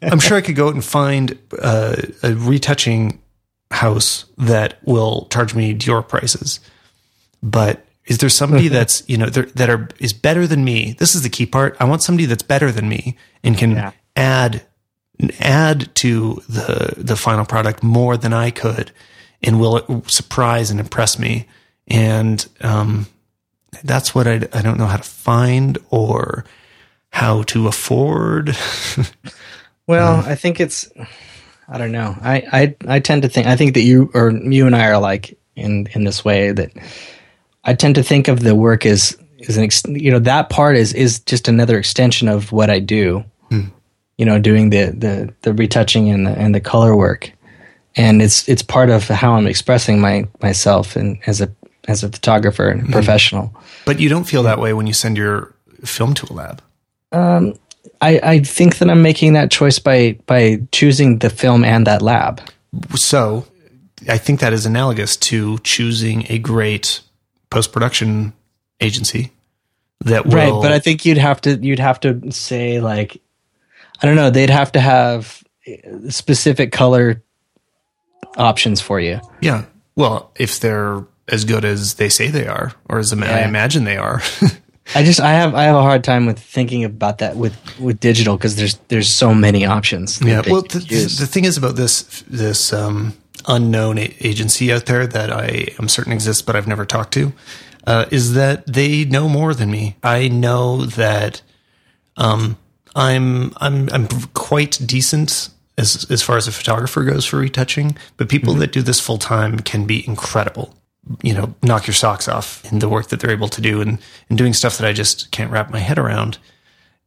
I'm sure I could go out and find uh, a retouching house that will charge me Dior prices, but is there somebody that's, you know, that are, is better than me? This is the key part. I want somebody that's better than me and can yeah. add, add to the, the final product more than I could, and will surprise and impress me. And, um, that's what I, I don't know how to find or how to afford. Well, uh, I think it's, I don't know. I, I, I tend to think, I think that you or you and I are alike in, in this way, that I tend to think of the work as, as an ex- you know, that part is, is just another extension of what I do, mm. you know, doing the, the, the retouching and the, and the color work. And it's, it's part of how I'm expressing my, myself and as a, as a photographer and mm. professional. But you don't feel that way when you send your film to a lab. Um, I, I think that I'm making that choice by, by choosing the film and that lab. So I think that is analogous to choosing a great post-production agency that will, right, but I think you'd have to you'd have to say, like, I don't know, they'd have to have specific color options for you. Yeah, well, if they're as good as they say they are, or as yeah. I imagine they are. I just I have I have a hard time with thinking about that with, with digital, because there's there's so many options. Yeah, well, the, the thing is about this this um unknown agency out there that I am certain exists, but I've never talked to, uh, is that they know more than me. I know that, um, I'm, I'm, I'm quite decent as, as far as a photographer goes for retouching, but people mm-hmm. that do this full time can be incredible, you know, knock your socks off in the work that they're able to do, and, and doing stuff that I just can't wrap my head around.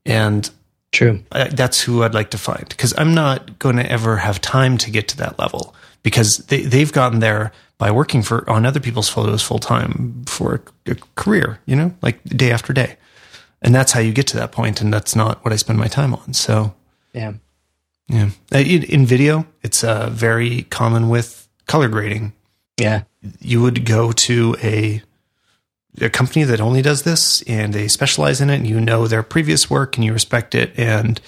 And true. I, that's who I'd like to find, because I'm not going to ever have time to get to that level, because they, they've gotten there by working for on other people's photos full time for a, a career, you know, like day after day. And that's how you get to that point, and that's not what I spend my time on. So, yeah. Yeah. In, in video, it's uh, very common with color grading. Yeah. You would go to a a company that only does this, and they specialize in it, and you know their previous work, and you respect it, and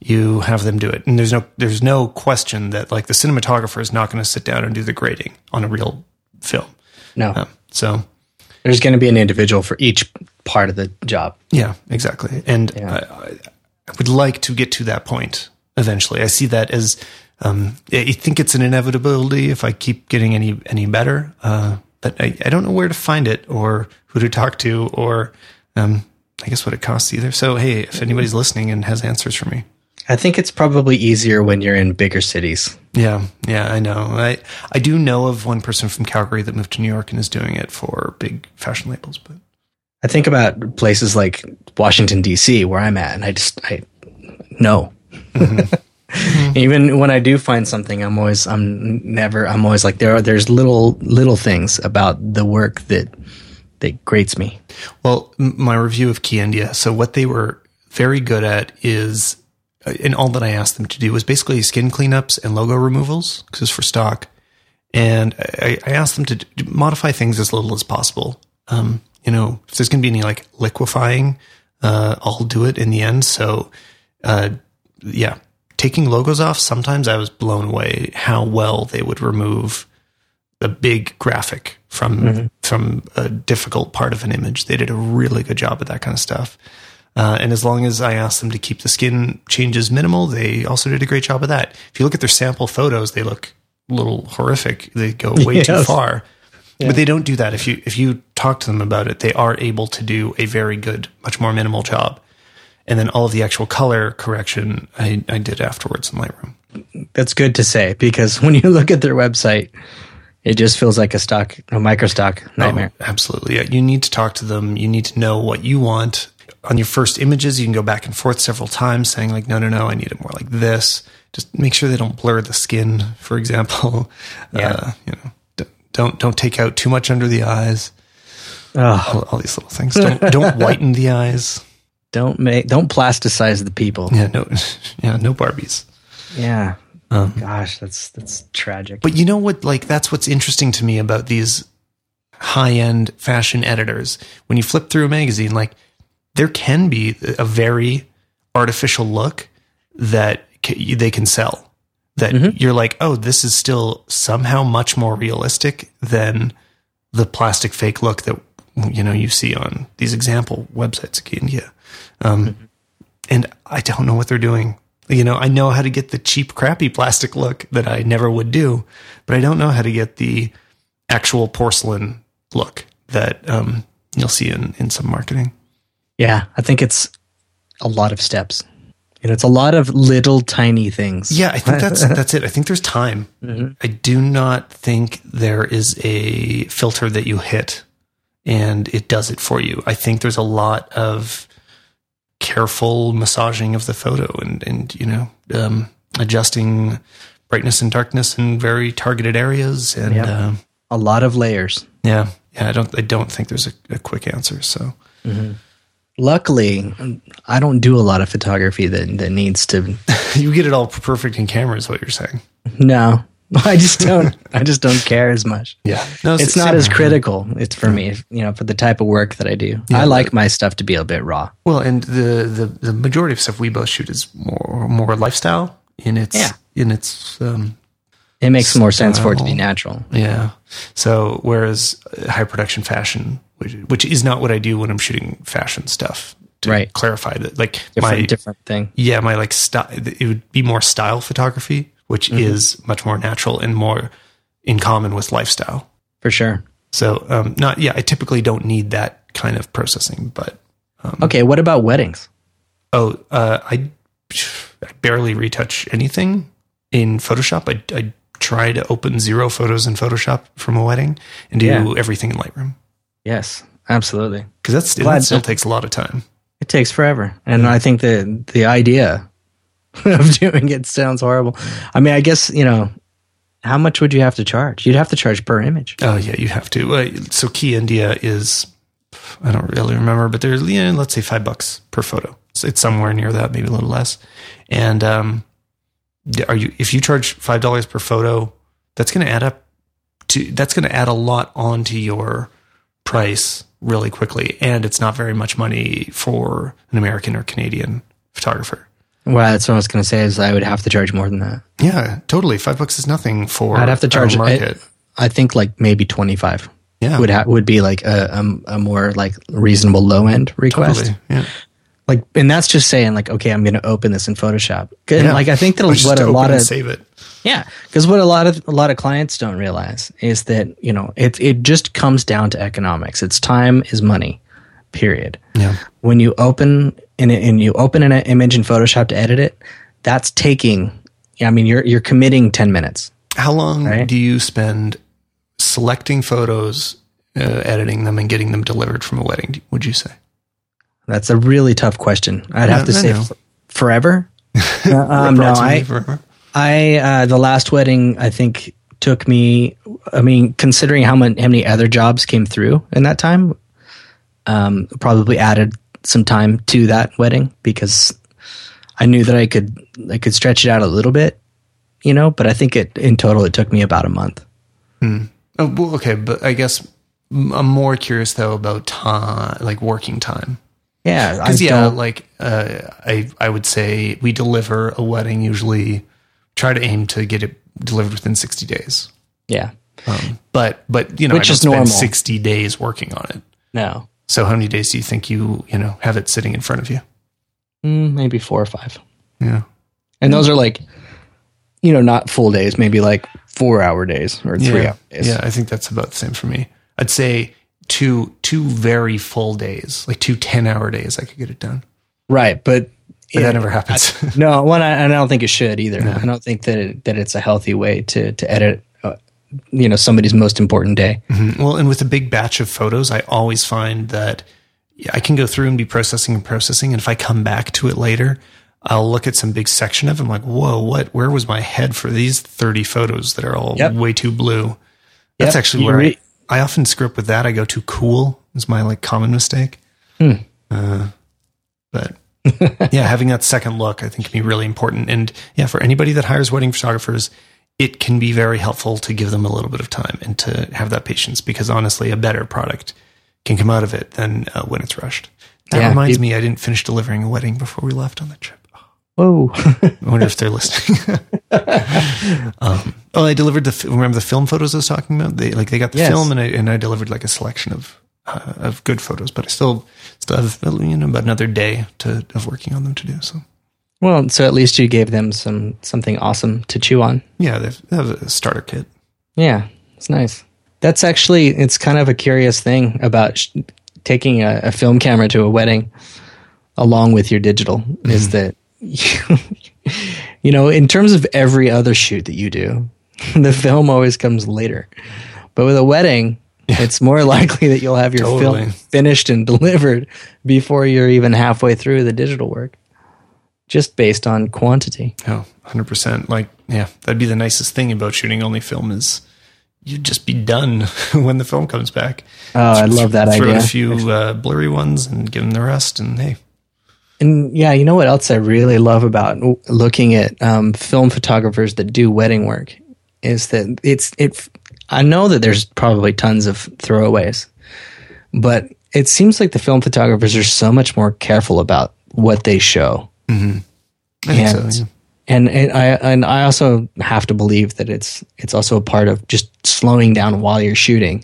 you have them do it. And there's no, there's no question that, like, the cinematographer is not going to sit down and do the grading on a real film. No. Um, so there's going to be an individual for each part of the job. Yeah, exactly. And yeah. I, I would like to get to that point eventually. I see that as, um, I think it's an inevitability if I keep getting any, any better. Uh, but I, I don't know where to find it, or who to talk to, or, um, I guess what it costs either. So, hey, if anybody's listening and has answers for me. I think it's probably easier when you're in bigger cities. Yeah, yeah, I know. I I do know of one person from Calgary that moved to New York and is doing it for big fashion labels. But I think about places like Washington, D C, where I'm at, and I just, I no. Mm-hmm. Mm-hmm. Even when I do find something, I'm always, I'm never, I'm always like, there are, there's little, little things about the work that, that grates me. Well, my review of Key India, so what they were very good at is, and all that I asked them to do was basically skin cleanups and logo removals, because it's for stock. And I, I asked them to modify things as little as possible. Um, you know, if there's going to be any like liquefying, uh, I'll do it in the end. So, uh, yeah, taking logos off. Sometimes I was blown away how well they would remove a big graphic from, mm-hmm. from a difficult part of an image. They did a really good job at that kind of stuff. Uh, and as long as I asked them to keep the skin changes minimal, they also did a great job of that. If you look at their sample photos, they look a little horrific. They go way yes. too far. Yeah. But they don't do that. If you if you talk to them about it, they are able to do a very good, much more minimal job. And then all of the actual color correction I, I did afterwards in Lightroom. That's good to say, because when you look at their website, it just feels like a stock, a micro stock nightmare. Oh, absolutely. Yeah. You need to talk to them. You need to know what you want. On your first images, you can go back and forth several times saying like, no, no, no, I need it more like this. Just make sure they don't blur the skin, for example. Yeah. Uh, you know, d- don't, don't take out too much under the eyes. Oh. All, all these little things. Don't, don't whiten the eyes. Don't make, don't plasticize the people. Yeah. No, yeah. No Barbies. Yeah. Um, Gosh, that's, that's tragic. But you know what, like, that's what's interesting to me about these high-end fashion editors. When you flip through a magazine, like, there can be a very artificial look that c- they can sell. That mm-hmm. you're like, oh, this is still somehow much more realistic than the plastic fake look that, you know, you see on these example websites like India. Um, mm-hmm. And I don't know what they're doing. You know, I know how to get the cheap, crappy plastic look that I never would do, but I don't know how to get the actual porcelain look that um, you'll see in, in some marketing. Yeah, I think it's a lot of steps. You know, it's a lot of little tiny things. Yeah, I think that's that's it. I think there's time. Mm-hmm. I do not think there is a filter that you hit and it does it for you. I think there's a lot of careful massaging of the photo and, and, you know, um, adjusting brightness and darkness in very targeted areas and yep. um, a lot of layers. Yeah. Yeah. I don't, I don't think there's a, a quick answer. So mm-hmm. luckily I don't do a lot of photography that, that needs to, you get it all perfect in camera is what you're saying. No, I just don't, I just don't care as much. Yeah. No, it's, it's not as critical. It's for yeah. me, you know, for the type of work that I do. Yeah, I like but, my stuff to be a bit raw. Well, and the, the, the majority of stuff we both shoot is more, more lifestyle in its, yeah. in its, um, it makes style. More sense for it to be natural. Yeah. So, whereas high production fashion, which, which is not what I do when I'm shooting fashion stuff. To right. clarify that, like different, my different thing. Yeah. My like style, it would be more style photography, which mm-hmm. is much more natural and more in common with lifestyle. For sure. So, um, not, yeah, I typically don't need that kind of processing, but. Um, okay. What about weddings? Oh, uh, I, I barely retouch anything in Photoshop. I, I try to open zero photos in Photoshop from a wedding and do yeah. everything in Lightroom. Yes, absolutely. Cause that's still, that still takes a lot of time. It takes forever. And yeah. I think the, the idea of doing it sounds horrible. I mean, I guess, you know, how much would you have to charge? You'd have to charge per image. Oh yeah, you have to. Uh, so Key India is, I don't really remember, but there's, you know, let's say five bucks per photo. So it's somewhere near that, maybe a little less. And um, are you if you charge five dollars per photo, that's going to add up to that's going to add a lot onto your price really quickly, and it's not very much money for an American or Canadian photographer. Well, that's what I was going to say is I would have to charge more than that. Yeah, totally. Five bucks is nothing for I'd have to charge, our market. I, I think like maybe twenty-five yeah. would ha- would be like a, a, a more like reasonable low-end request. Totally, yeah. Like, and that's just saying like, okay, I'm going to open this in Photoshop. Yeah. Like I think that what to a lot of save it. Yeah, because what a lot of a lot of clients don't realize is that, you know, it it just comes down to economics. It's time is money. Period. Yeah. When you open and, and you open an image in Photoshop to edit it, that's taking. I mean, you're you're committing ten minutes. How long right? do you spend selecting photos, uh, editing them, and getting them delivered from a wedding? Would you say? That's a really tough question. I'd have no, to no, say no. F- forever. uh, um, no, I. Forever. I uh, the last wedding I think took me. I mean, considering how many how many other jobs came through in that time. Um, probably added some time to that wedding because I knew that I could I could stretch it out a little bit, you know. But I think it in total it took me about a month. Hmm. Oh, well, okay, but I guess I'm more curious though about time, like working time. Yeah, because yeah, don't... like uh, I I would say we deliver a wedding usually try to aim to get it delivered within sixty days. Yeah, um, but but you know, which I don't is spend normal. sixty days working on it. No. So how many days do you think you, you know, have it sitting in front of you? Mm, maybe four or five. Yeah. And those are like, you know, not full days, maybe like four hour days or three yeah. hour days. Yeah, I think that's about the same for me. I'd say two two very full days, like two ten-hour days, I could get it done. Right, but... But it, that never happens. I, no, one, I, and I don't think it should either. No. I don't think that it, that it's a healthy way to to edit, uh, you know, somebody's most important day. Mm-hmm. Well, and with a big batch of photos, I always find that I can go through and be processing and processing, and if I come back to it later, I'll look at some big section of it. I'm like, whoa, what? Where was my head for these thirty photos that are all yep. way too blue? That's yep. actually where re- I, I often screw up with that. I go too cool is my like common mistake, hmm. uh, but. Yeah, having that second look, I think, can be really important. And yeah, for anybody that hires wedding photographers, it can be very helpful to give them a little bit of time and to have that patience, because honestly, a better product can come out of it than uh, when it's rushed. That yeah, reminds it, me, I didn't finish delivering a wedding before we left on the trip. Oh, I wonder if they're listening. um, oh, I delivered the, remember the film photos I was talking about? They like they got the yes. film and I, and I delivered like a selection of Uh, of good photos, but I still still have, you know, about another day to of working on them to do. So, well, so at least you gave them some something awesome to chew on. Yeah, they have a starter kit. Yeah, it's nice. That's actually it's kind of a curious thing about sh- taking a, a film camera to a wedding along with your digital mm-hmm. is that you, you know, in terms of every other shoot that you do, the film always comes later, but with a wedding. Yeah. It's more likely that you'll have your totally. film finished and delivered before you're even halfway through the digital work, just based on quantity. Oh, one hundred percent. Like, yeah, that'd be the nicest thing about shooting only film is you'd just be done when the film comes back. Oh, I love that idea. Throw a few uh, blurry ones and give them the rest, and hey. And yeah, you know what else I really love about looking at um, film photographers that do wedding work is that it's it. I know that there's probably tons of throwaways, but it seems like the film photographers are so much more careful about what they show. Mm-hmm. I and, think so, yeah. and and I and I also have to believe that it's it's also a part of just slowing down while you're shooting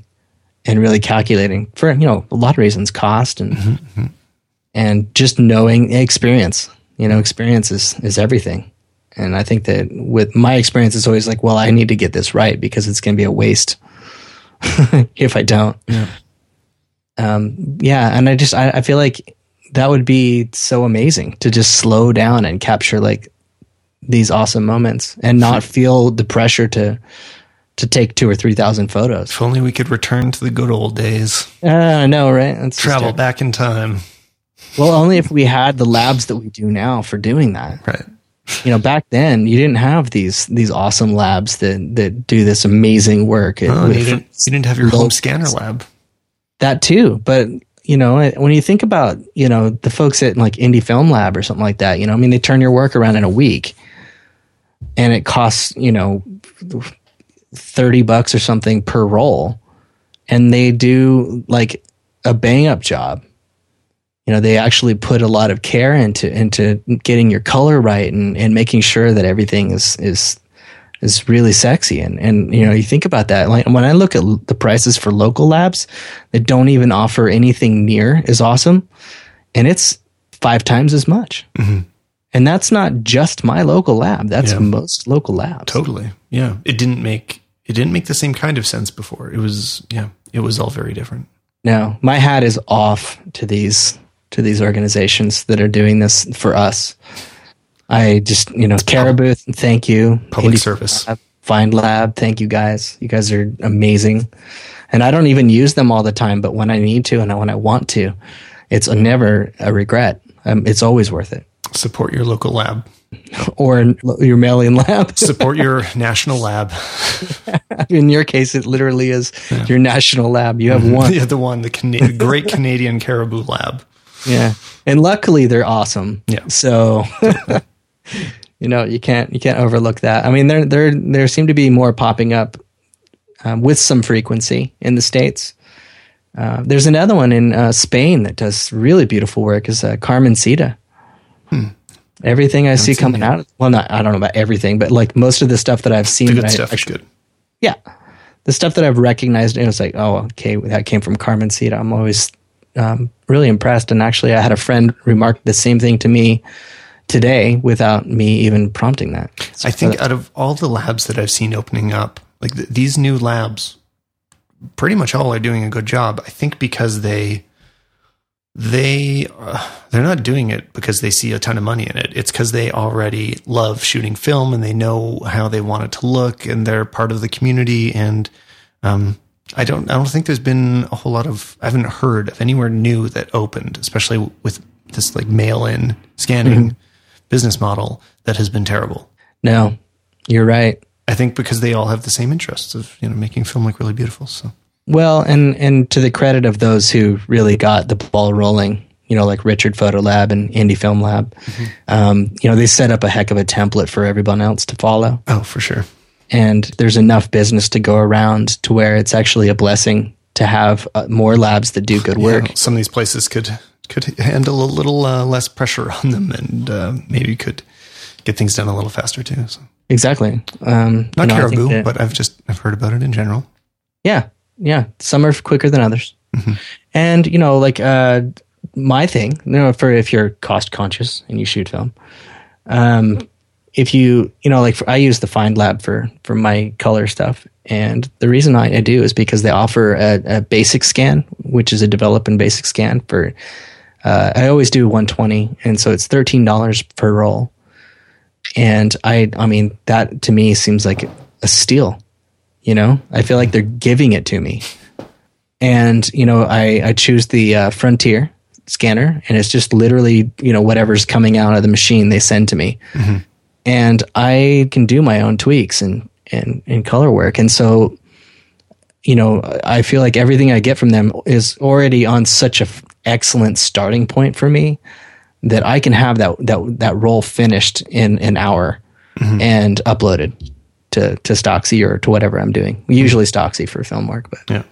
and really calculating for, you know, a lot of reasons, cost and mm-hmm. and just knowing experience. You know, experience is, is everything. And I think that with my experience, it's always like, well, I need to get this right because it's going to be a waste if I don't. Yeah. Um, yeah. And I just, I, I feel like that would be so amazing to just slow down and capture like these awesome moments and not feel the pressure to, to take two or three thousand photos. If only we could return to the good old days. I uh, know, right? Let's travel back in time. Well, only if we had the labs that we do now for doing that. Right. You know, back then you didn't have these these awesome labs that, that do this amazing work. It, oh, you, didn't, you didn't have your home scanner lab. That too, but you know, when you think about, you know, the folks at like Indie Film Lab or something like that, you know, I mean, they turn your work around in a week, and it costs, you know, thirty bucks or something per roll, and they do like a bang up job. You know, they actually put a lot of care into into getting your color right and, and making sure that everything is is is really sexy. And, and, you know, you think about that. Like when I look at the prices for local labs that don't even offer anything near as awesome, and it's five times as much. Mm-hmm. And that's not just my local lab. That's yeah. most local labs. Totally. Yeah. It didn't make it didn't make the same kind of sense before. It was yeah. It was all very different. No, my hat is off to these. to these organizations that are doing this for us. I just, you know, Caribou, thank you. Public Indie service. Lab, Find Lab, thank you guys. You guys are amazing. And I don't even use them all the time, but when I need to and when I want to, it's a never a regret. Um, it's always worth it. Support your local lab. Or your mail-in lab. Support your national lab. In your case, it literally is yeah. your national lab. You have mm-hmm. one. Yeah, the one, the Cana- great Canadian Caribou Lab. Yeah, and luckily they're awesome. Yeah. So, you know, you can't you can't overlook that. I mean, there there there seem to be more popping up um, with some frequency in the States. Uh, there's another one in uh, Spain that does really beautiful work. Is uh, Carmen Sita. Hmm. Everything I, I see coming out. Well, not I don't know about everything, but like most of the stuff that I've seen. The good that stuff I, is good. Yeah, the stuff that I've recognized, it was like, oh, okay, that came from Carmen Sita. I'm always. Um, really impressed, and actually I had a friend remark the same thing to me today without me even prompting that. So I think out of all the labs that I've seen opening up, like th- these new labs pretty much all are doing a good job. I think because they they uh, they're not doing it because they see a ton of money in it. It's because they already love shooting film and they know how they want it to look, and they're part of the community. And um, I don't I don't think there's been a whole lot of I haven't heard of anywhere new that opened, especially with this like mail-in scanning mm-hmm. business model that has been terrible. No, you're right. I think because they all have the same interests of, you know, making film look really beautiful. So well, and and to the credit of those who really got the ball rolling, you know, like Richard Photo Lab and Indie Film Lab, mm-hmm. um, you know, they set up a heck of a template for everyone else to follow. Oh, for sure. And there's enough business to go around to where it's actually a blessing to have uh, more labs that do good work. Yeah, some of these places could could handle a little uh, less pressure on them, and uh, maybe could get things done a little faster too. So. Exactly. Um, Not no, Caribou, that, but I've just, I've heard about it in general. Yeah. Yeah. Some are quicker than others. Mm-hmm. And, you know, like, uh, my thing, you know, for if you're cost conscious and you shoot film, um, if you, you know, like for, I use the Find Lab for, for my color stuff. And the reason I, I do is because they offer a, a basic scan, which is a develop and basic scan for, uh, I always do one twenty. And so it's thirteen dollars per roll. And I, I mean, that to me seems like a steal, you know, I feel like they're giving it to me. And, you know, I, I choose the uh, Frontier scanner, and it's just literally, you know, whatever's coming out of the machine they send to me. Mm-hmm. And I can do my own tweaks and, and, and color work. And so, you know, I feel like everything I get from them is already on such an excellent starting point for me that I can have that that that roll finished in an hour mm-hmm. and uploaded to, to Stocksy or to whatever I'm doing. Usually Stocksy for film work, but yeah.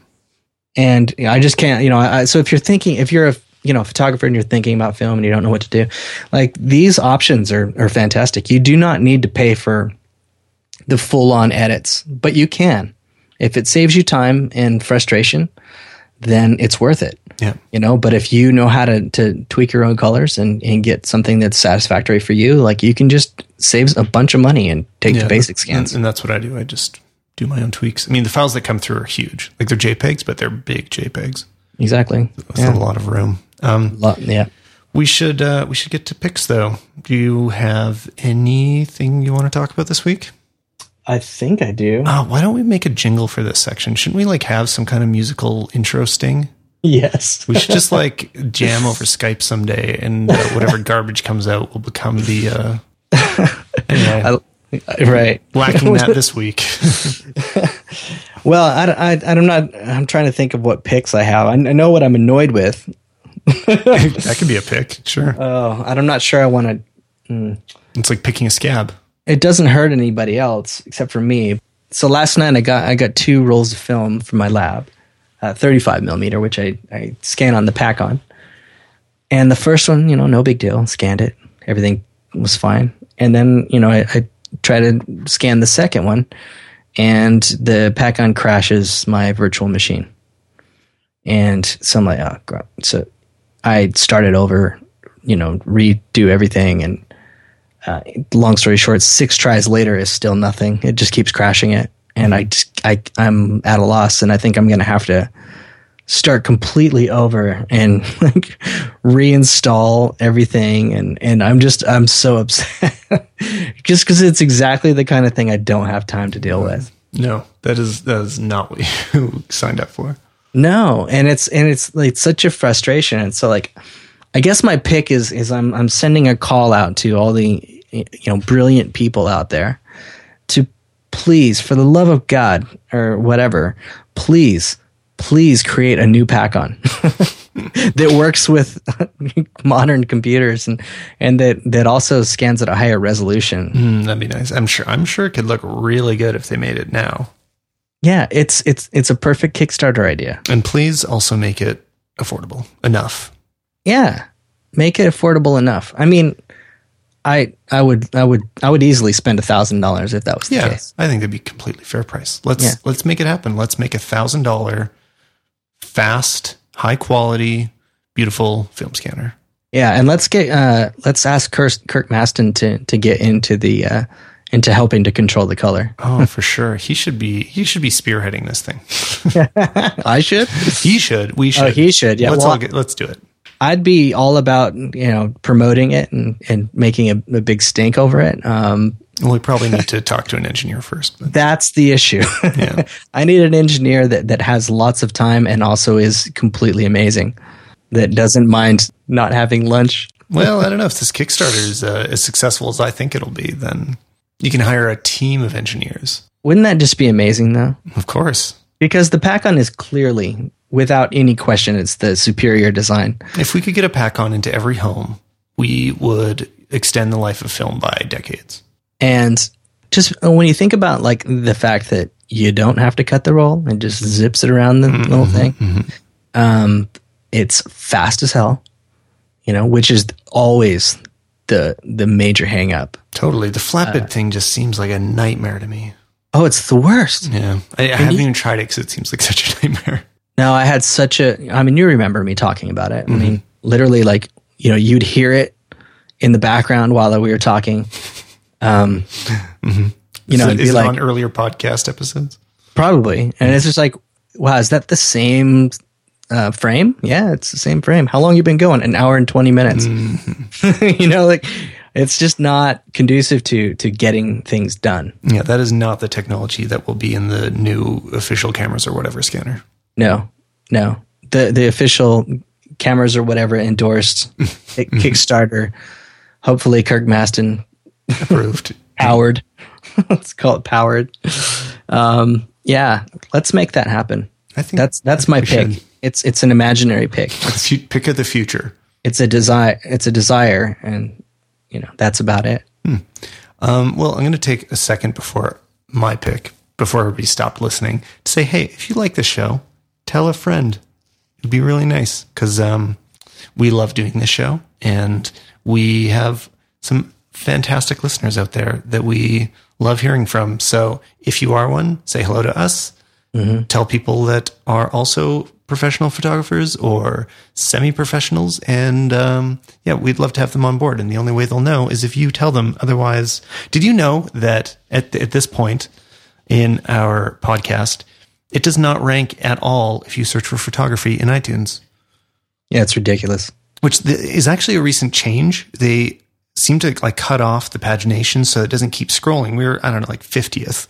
And you know, I just can't, you know. I, so if you're thinking, if you're a you know photographer and you're thinking about film and you don't know what to do, like these options are are fantastic. You do not need to pay for the full on edits, but you can if it saves you time and frustration. Then it's worth it. Yeah. You know, but if you know how to, to tweak your own colors and, and get something that's satisfactory for you, like you can just save a bunch of money and take yeah, the basic scans. And that's what I do. I just do my own tweaks. I mean, the files that come through are huge. Like they're JPEGs, but they're big JPEGs. Exactly. With yeah. a lot of room. Um, lot, yeah. We should, uh, we should get to picks though. Do you have anything you want to talk about this week? I think I do. Oh, why don't we make a jingle for this section? Shouldn't we like have some kind of musical intro sting? Yes. We should just like jam over Skype someday, and uh, whatever garbage comes out will become the, uh, anyway, I, right. Lacking that this week. Well, I, I, I'm not, I'm trying to think of what picks I have. I, I know what I'm annoyed with. That could be a pick. Sure. Oh, I'm not sure I want to. Mm. It's like picking a scab. It doesn't hurt anybody else except for me. So last night I got I got two rolls of film from my lab, uh, thirty-five millimeter, which I, I scan on the pack on. And the first one, you know, no big deal. Scanned it. Everything was fine. And then, you know, I, I try to scan the second one, and the pack on crashes my virtual machine. And so I'm like, oh, crap. So I started over, you know, redo everything, and Uh, long story short, six tries later is still nothing. It just keeps crashing it. And I, just, I, I'm at a loss, and I think I'm going to have to start completely over and like reinstall everything. And, and I'm just, I'm so upset just because it's exactly the kind of thing I don't have time to deal with. No, that is, that is not what you signed up for. No. And it's, and it's like such a frustration. And so like, I guess my pick is is I'm I'm sending a call out to all the you know brilliant people out there to please, for the love of God or whatever, please please create a new pack on that works with modern computers and and that, that also scans at a higher resolution. Mm, that'd be nice. I'm sure I'm sure it could look really good if they made it now. Yeah, it's it's it's a perfect Kickstarter idea. And please also make it affordable enough. Yeah, make it affordable enough. I mean, I I would I would I would easily spend a thousand dollars if that was the yeah, case. I think that'd be a completely fair price. Let's yeah. let's make it happen. Let's make a thousand dollar fast, high quality, beautiful film scanner. Yeah, and let's get uh, let's ask Kirk, Kirk Maston to to get into the uh, into helping to control the color. Oh, for sure. He should be he should be spearheading this thing. I should? He should. We should. Oh, he should. Yeah. Let's, well, all get, let's do it. I'd be all about, you know, promoting it and, and making a, a big stink over it. Um, well, we probably need to talk to an engineer first. But. That's the issue. Yeah. I need an engineer that, that has lots of time and also is completely amazing, that doesn't mind not having lunch. Well, I don't know if this Kickstarter is uh, as successful as I think it'll be, then... You can hire a team of engineers. Wouldn't that just be amazing, though? Of course. Because the Pacon is clearly, without any question, it's the superior design. If we could get a Pacon into every home, we would extend the life of film by decades. And just when you think about like the fact that you don't have to cut the roll and just zips it around the mm-hmm, little thing, mm-hmm. um, it's fast as hell, you know, which is always the the major hang up. Totally. The flatbed uh, thing just seems like a nightmare to me. Oh, it's the worst. Yeah. I, I haven't you? even tried it because it seems like such a nightmare. No, I had such a, I mean, you remember me talking about it. Mm-hmm. I mean, literally like, you know, you'd hear it in the background while we were talking. Um, mm-hmm. You know, is it, be is like, it on earlier podcast episodes? Probably. And mm-hmm. it's just like, wow, is that the same Uh, frame? Yeah, it's the same frame. How long you been going? An hour and twenty minutes. Mm. You know, like it's just not conducive to to getting things done. Yeah, that is not the technology that will be in the new official Cameras or Whatever scanner. No, no. The the official Cameras or Whatever endorsed Kickstarter, hopefully Kirk Mastin approved. Powered. Let's call it powered. Um, yeah, let's make that happen. I think that's that's my pick. Should. It's it's an imaginary pick. Pick of the future. It's a desire. It's a desire, and you know that's about it. Hmm. Um, well, I'm going to take a second before my pick, before everybody stopped listening, to say, hey, if you like the show, tell a friend. It'd be really nice because um, we love doing this show, and we have some fantastic listeners out there that we love hearing from. So if you are one, say hello to us. Mm-hmm. Tell people that are also professional photographers or semi-professionals, and um, yeah, we'd love to have them on board. And the only way they'll know is if you tell them. Otherwise, did you know that at, the, at this point in our podcast, it does not rank at all if you search for photography in iTunes? Yeah, it's ridiculous. Which th- is actually a recent change. They seem to like cut off the pagination so it doesn't keep scrolling. We were, I don't know, like fiftieth.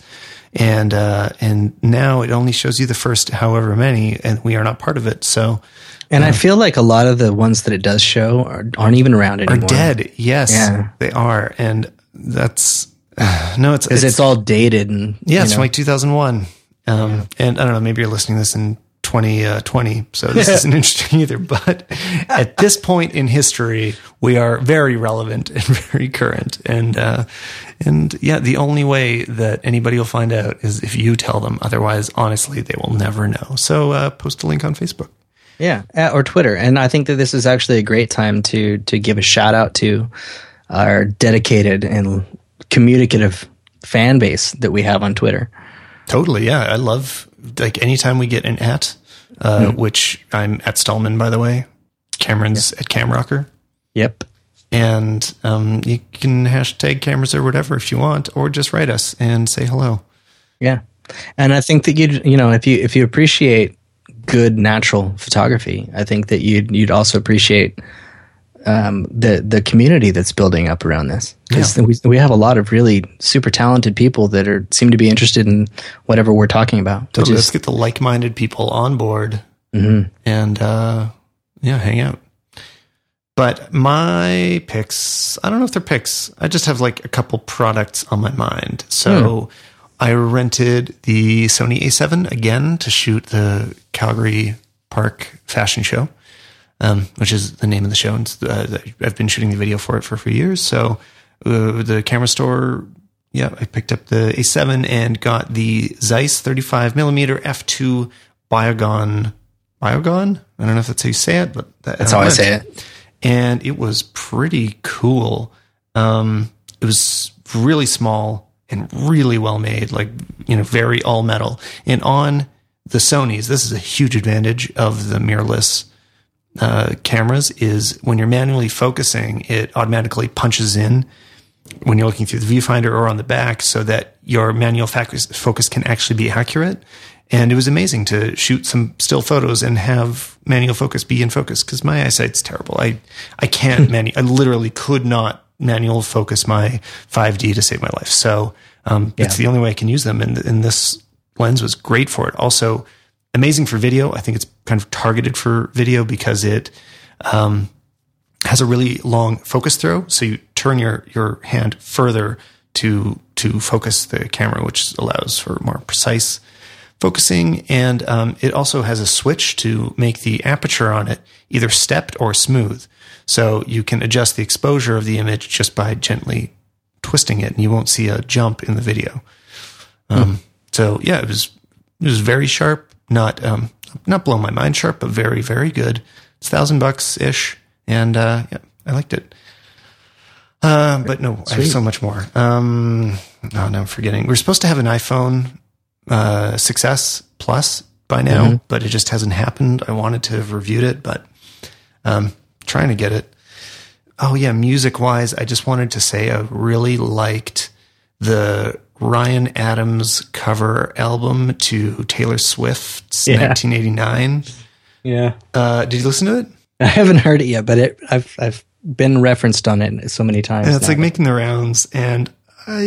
And, uh, and now it only shows you the first however many, and we are not part of it. So, and uh, I feel like a lot of the ones that it does show are, aren't even around anymore. Are dead. Yes, yeah. They are. And that's, uh, no, it's, cause it's, it's all dated. And yeah, it's know. from like two thousand one. Um, yeah. And I don't know, maybe you're listening to this in twenty twenty. So this isn't interesting either, but at this point in history, we are very relevant and very current. And, uh, and yeah, the only way that anybody will find out is if you tell them. Otherwise, honestly, they will never know. So, uh, post a link on Facebook. Yeah. Or Twitter. And I think that this is actually a great time to, to give a shout out to our dedicated and communicative fan base that we have on Twitter. Totally. Yeah. I love, like, anytime we get an at, uh, mm. which I'm at Stallman, by the way, Cameron's yeah. at Camrocker. Yep. And, um, you can hashtag Cameras or Whatever if you want, or just write us and say hello. Yeah. And I think that you'd, you know, if you, if you appreciate good natural photography, I think that you'd, you'd also appreciate, um, the, the community that's building up around this. Because yeah. we, we have a lot of really super talented people that are, seem to be interested in whatever we're talking about. Totally. Is, let's get the like-minded people on board mm-hmm. and, uh, yeah, hang out. But my picks, I don't know if they're picks. I just have like a couple products on my mind. So hmm. I rented the Sony A seven again to shoot the Calgary Park fashion show, um, which is the name of the show. And uh, I've been shooting the video for it for a few years. So uh, the camera store, yeah, I picked up the A seven and got the Zeiss thirty-five millimeter f two Biogon. Biogon? I don't know if that's how you say it, but that, that's how I, I say it. And it was pretty cool. Um, it was really small and really well made, like, you know, very all metal. And on the Sonys, this is a huge advantage of the mirrorless uh, cameras, is when you're manually focusing, it automatically punches in when you're looking through the viewfinder or on the back so that your manual focus, focus can actually be accurate. And it was amazing to shoot some still photos and have manual focus be in focus because my eyesight's terrible. I, I can't manu- I literally could not manual focus my five D to save my life. So um, yeah. It's the only way I can use them. And, and this lens was great for it. Also amazing for video. I think it's kind of targeted for video because it um, has a really long focus throw. So you turn your, your hand further to to focus the camera, which allows for more precise focusing. And um, it also has a switch to make the aperture on it either stepped or smooth. So you can adjust the exposure of the image just by gently twisting it, and you won't see a jump in the video. Um, mm. So yeah, it was it was very sharp, not um, not blow my mind sharp, but very very good. It's a thousand bucks ish, and uh, yeah, I liked it. Uh, but no, Sweet. I have so much more. Um, oh, now I'm forgetting. We're supposed to have an iPhone uh, six S Plus by now, mm-hmm. but it just hasn't happened. I wanted to have reviewed it, but um, trying to get it. Oh yeah, music wise, I just wanted to say I really liked the Ryan Adams cover album to Taylor Swift's yeah. nineteen eighty-nine. Yeah. Uh, did you listen to it? I haven't heard it yet, but it I've I've. been referenced on it so many times. And it's now. Like making the rounds, and I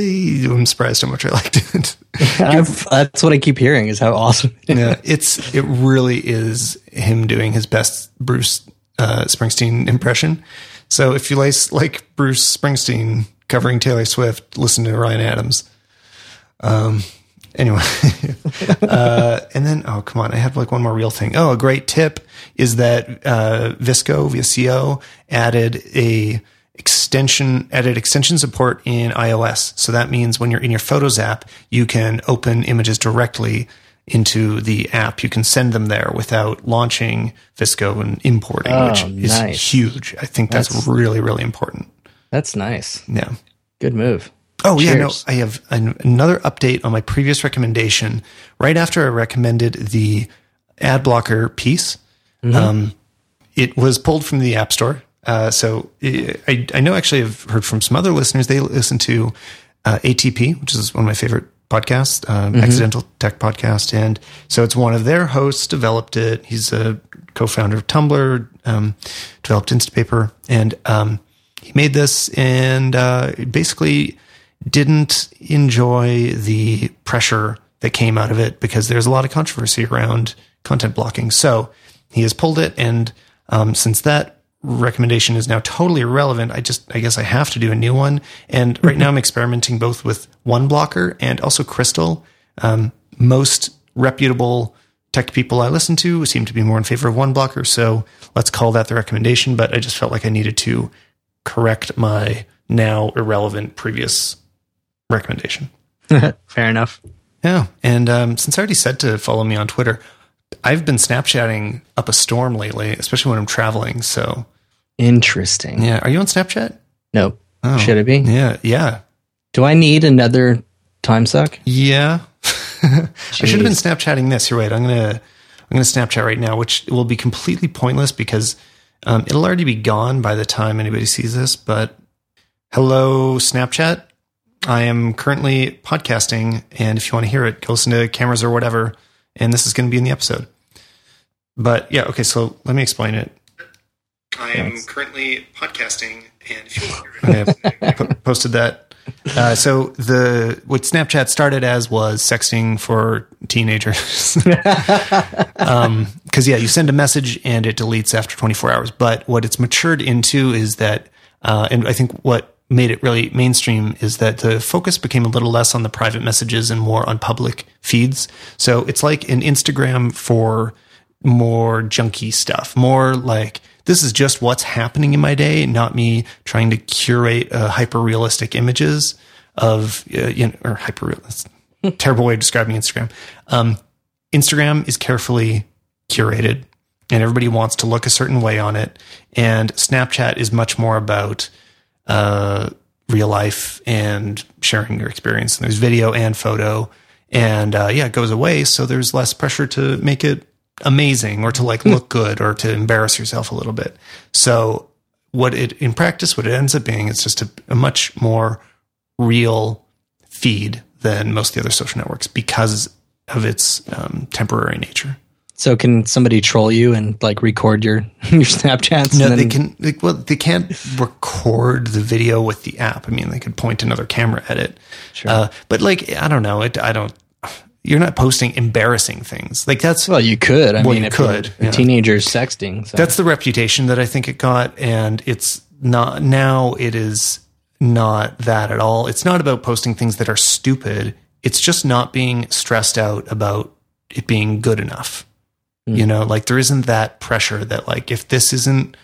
am surprised how much I liked it. I've, that's what I keep hearing is how awesome it is. Yeah, it's, it really is him doing his best Bruce uh, Springsteen impression. So if you like, like Bruce Springsteen covering Taylor Swift, listen to Ryan Adams. Um. Anyway, uh, and then, oh, come on. I have like one more real thing. Oh, a great tip is that uh, VSCO, VSCO added a extension, added extension support in iOS. So that means when you're in your Photos app, you can open images directly into the app. You can send them there without launching VSCO and importing, oh, which nice. is huge. I think that's, that's really, really important. That's nice. Yeah. Good move. Oh, Cheers. yeah, no, I have an, another update on my previous recommendation. Right after I recommended the ad blocker piece, mm-hmm. um, it was pulled from the App Store. Uh, so it, I, I know actually I've heard from some other listeners. They listen to uh, A T P, which is one of my favorite podcasts, um, mm-hmm. Accidental Tech Podcast. And so it's one of their hosts developed it. He's a co-founder of Tumblr, um, developed Instapaper. And um, he made this and uh, basically... didn't enjoy the pressure that came out of it because there's a lot of controversy around content blocking. So he has pulled it. And um, since that recommendation is now totally irrelevant, I just, I guess I have to do a new one. And right now I'm experimenting both with OneBlocker and also Crystal. Um, most reputable tech people I listen to seem to be more in favor of OneBlocker. So let's call that the recommendation. But I just felt like I needed to correct my now irrelevant previous recommendation. Fair enough. Yeah. And um, since I already said to follow me on Twitter, I've been Snapchatting up a storm lately, especially when I'm traveling. So interesting. Yeah. Are you on Snapchat? No. Oh. Should I be? Yeah. Yeah. Do I need another time suck? Yeah. I should have been Snapchatting this. You're right. I'm gonna I'm gonna Snapchat right now, which will be completely pointless because um, it'll already be gone by the time anybody sees this. But hello, Snapchat. I am currently podcasting, and if you want to hear it, go listen to Cameras or Whatever, and this is going to be in the episode. But yeah, okay, so let me explain it. I am Thanks. currently podcasting, and if you want to hear it, I have p- posted that. Uh, so the what Snapchat started as was sexting for teenagers. um, because yeah, you send a message, and it deletes after twenty-four hours. But what it's matured into is that, uh, and I think what made it really mainstream is that the focus became a little less on the private messages and more on public feeds. So it's like an Instagram for more junky stuff, more like this is just what's happening in my day, not me trying to curate uh, hyper realistic images of, uh, you know, or hyper realistic, terrible way of describing Instagram. Um, Instagram is carefully curated and everybody wants to look a certain way on it. And Snapchat is much more about, uh, real life and sharing your experience. And there's video and photo and, uh, yeah, it goes away. So there's less pressure to make it amazing or to like look good or to embarrass yourself a little bit. So what it, in practice, what it ends up being, it's just a, a much more real feed than most of the other social networks because of its um, temporary nature. So can somebody troll you and like record your, your Snapchats? No, and then... they can. Like, well, they can't record the video with the app. I mean, they could point another camera at it. Sure. Uh, but like, I don't know. It, I don't. You're not posting embarrassing things like that's. Well, you could. I well, mean, you if could. You know, teenagers sexting. So. That's the reputation that I think it got, and it's not now. It is not that at all. It's not about posting things that are stupid. It's just not being stressed out about it being good enough. You know, like there isn't that pressure that like, if this isn't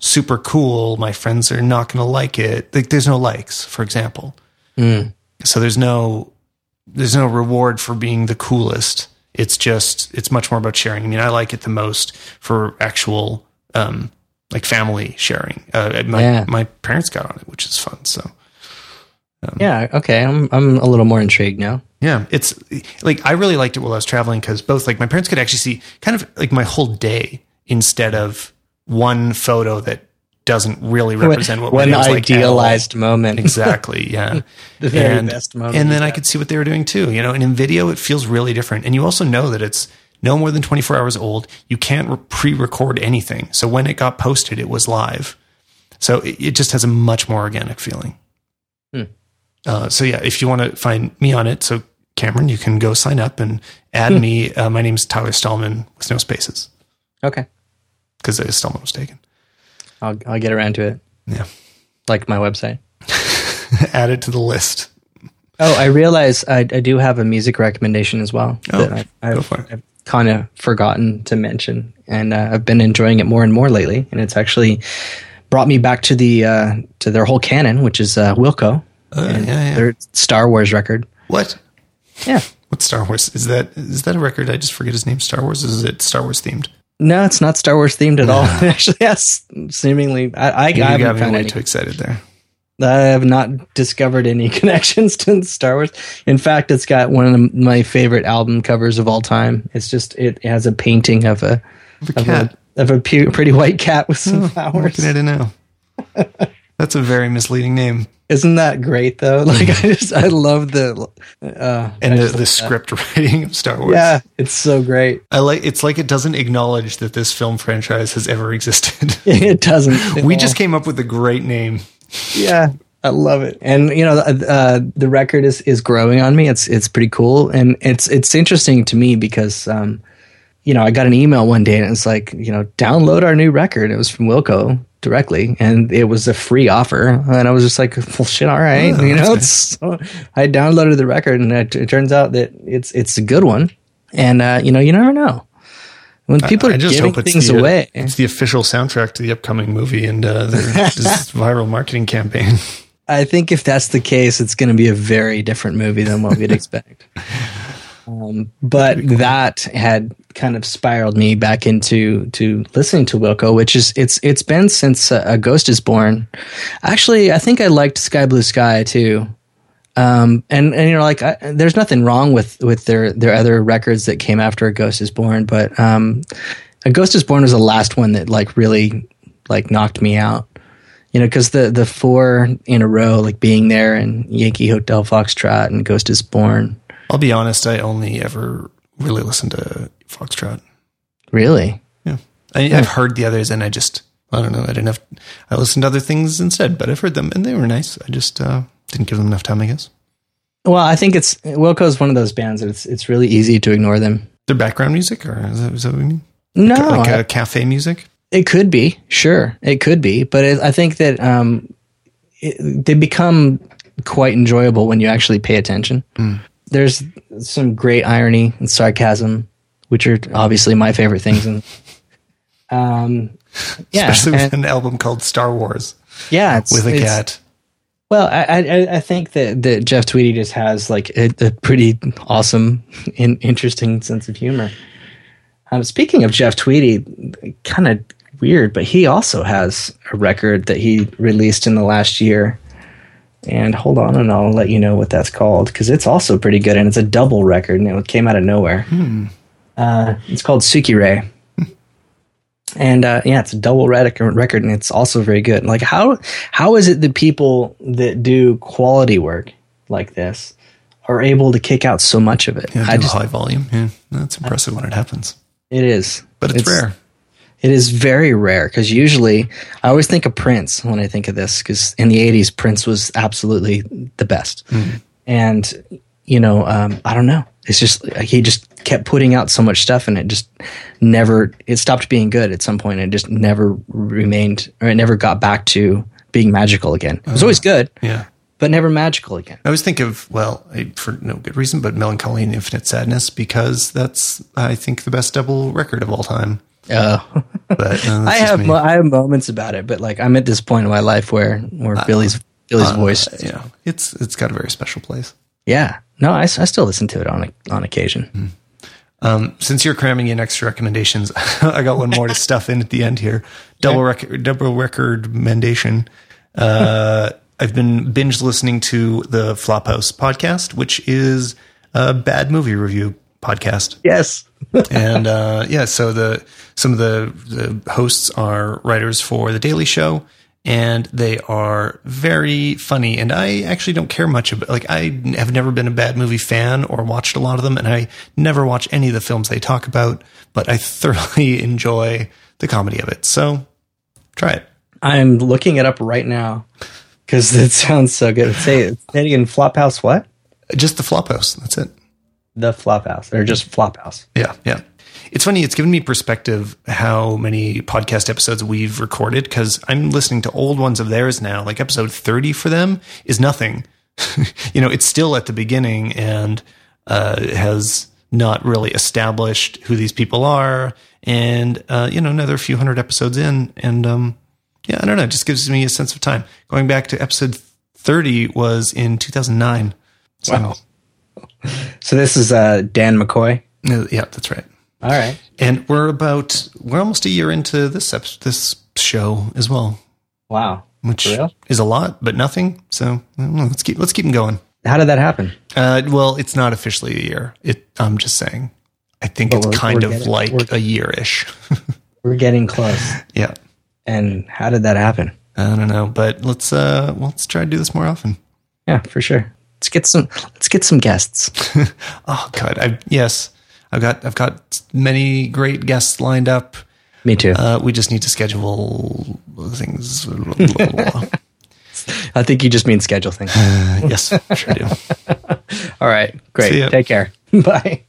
super cool, my friends are not going to like it. Like there's no likes, for example. Mm. So there's no, there's no reward for being the coolest. It's just, it's much more about sharing. I mean, I like it the most for actual, um, like family sharing. Uh, my, yeah. my parents got on it, which is fun. So, um, yeah. Okay. I'm, I'm a little more intrigued now. Yeah, it's like I really liked it while I was traveling because both like my parents could actually see kind of like my whole day instead of one photo that doesn't really represent what one idealized like moment. Exactly, yeah, the very and, best moment. And then I could see what they were doing too, you know. And in video, it feels really different. And you also know that it's no more than twenty-four hours old. You can't pre-record anything, so when it got posted, it was live. So it, it just has a much more organic feeling. Hmm. Uh, so yeah, if you want to find me on it, so. Cameron, you can go sign up and add hmm. me. Uh, my name's Tyler Stallman with no spaces. Okay. Because Stallman was taken. I'll I'll get around to it. Yeah. Like my website. Add it to the list. Oh, I realize I, I do have a music recommendation as well. Oh, that I, I've, I've kind of forgotten to mention. And uh, I've been enjoying it more and more lately. And it's actually brought me back to the uh, to their whole canon, which is uh, Wilco. Oh, yeah, yeah. Their Star Wars record. What? Yeah. What Star Wars? Is that is that a record? I just forget his name. Star Wars? Is it Star Wars themed? No, it's not Star Wars themed at no. all. Actually, yes. Seemingly. I, I, I haven't found way any. too excited there. I have not discovered any connections to Star Wars. In fact, it's got one of my favorite album covers of all time. It's just, it has a painting of a, of a, of cat. a, of a pu- pretty white cat with some oh, flowers. I'm looking at it now. That's a very misleading name. Isn't that great though? Like I just, I love the uh, and the, the script writing of Star Wars. Yeah, it's so great. I like. It's like it doesn't acknowledge that this film franchise has ever existed. It doesn't. We all. just came up with a great name. Yeah, I love it. And you know, uh, the record is, is growing on me. It's it's pretty cool, and it's it's interesting to me because. Um, You know, I got an email one day and it was like, you know, download our new record. It was from Wilco directly and it was a free offer. And I was just like, well, shit, all right. Oh, you know, it's, nice. so I downloaded the record and it, it turns out that it's it's a good one. And, uh, you know, you never know. When people I, are I just giving hope it's things the, away. It's the official soundtrack to the upcoming movie and uh, their viral marketing campaign. I think if that's the case, it's going to be a very different movie than what we'd expect. Um, but that had kind of spiraled me back into to listening to Wilco, which is it's it's been since uh, A Ghost Is Born. Actually, I think I liked Sky Blue Sky too, um, and and you know like I, there's nothing wrong with, with their, their other records that came after A Ghost Is Born, but um, A Ghost Is Born was the last one that like really like knocked me out, you know, because the the four in a row like being there and Yankee Hotel Foxtrot and Ghost Is Born. I'll be honest, I only ever really listened to Foxtrot. Really? Yeah. I, I've heard the others and I just, I don't know, I didn't have, I listened to other things instead, but I've heard them and they were nice. I just uh, didn't give them enough time, I guess. Well, I think it's, Wilco's one of those bands that it's, it's really easy to ignore them. Their background music or is that, is that what you mean? No. Like, like I, a cafe music? It could be, sure. It could be, but it, I think that um, it, they become quite enjoyable when you actually pay attention. Mm. There's some great irony and sarcasm, which are obviously my favorite things. And um, yeah, especially with and, an album called Star Wars. Yeah, it's, with a it's, cat. Well, I, I I think that that Jeff Tweedy just has like a, a pretty awesome and interesting sense of humor. Um, speaking of Jeff Tweedy, kind of weird, but he also has a record that he released in the last year. And hold on, and I'll let you know what that's called because it's also pretty good, and it's a double record, and it came out of nowhere. Hmm. Uh, it's called Tsukirei, and uh, yeah, it's a double record, and it's also very good. Like how how is it that people that do quality work like this are able to kick out so much of it. Yeah, I just, high volume. Yeah, that's impressive I, when it happens. It is. But it's, it's rare. It is very rare, because usually I always think of Prince when I think of this, because in the eighties, Prince was absolutely the best. Mm-hmm. And, you know, um, I don't know. It's just like, he just kept putting out so much stuff, and it just never – it stopped being good at some point. And it just never remained – or it never got back to being magical again. It was uh, always good. Yeah. But never magical again. I always think of, well, for no good reason, but Melancholy and Infinite Sadness, because that's, I think, the best double record of all time. Oh, but, uh, I have mo- I have moments about it, but like I'm at this point in my life where where uh, Billy's Billy's uh, voice, uh, yeah, it's it's got a very special place. Yeah, no, I, I still listen to it on on occasion. Mm-hmm. Um, since you're cramming in extra recommendations, I got one more to stuff in at the end here. Double yeah. record, double record recommendation. Uh, I've been binge listening to the Flophouse podcast, which is a bad movie review podcast. Yes. and uh, yeah, so the some of the, the hosts are writers for The Daily Show, and they are very funny. And I actually don't care much about, like, I have never been a bad movie fan or watched a lot of them, and I never watch any of the films they talk about, but I thoroughly enjoy the comedy of it. So try it. I'm looking it up right now because it sounds so good. Say it again, Flophouse what? Just The Flophouse. That's it. The Flophouse, or just Flophouse. Yeah, yeah. It's funny. It's given me perspective how many podcast episodes we've recorded, because I'm listening to old ones of theirs now. Like episode thirty for them is nothing. You know, it's still at the beginning and uh, has not really established who these people are. And, uh, you know, another few hundred episodes in. And, um, yeah, I don't know. It just gives me a sense of time. Going back to episode thirty was in two thousand nine. So. Wow. So this is uh, Dan McCoy. Uh, yeah, that's right. All right, and we're about we're almost a year into this this show as well. Wow, which is a lot, but nothing. So I don't know, let's keep let's keep them going. How did that happen? Uh, well, it's not officially a year. It, I'm just saying. I think but it's kind of getting, like a year-ish. We're getting close. Yeah. And how did that happen? I don't know, but let's uh, well, let's try to do this more often. Yeah, for sure. Let's get some. Let's get some guests. Oh God! I, yes, I've got. I've got many great guests lined up. Me too. Uh, we just need to schedule things. I think you just mean schedule things. Uh, yes, sure do. All right, great. Take care. Bye.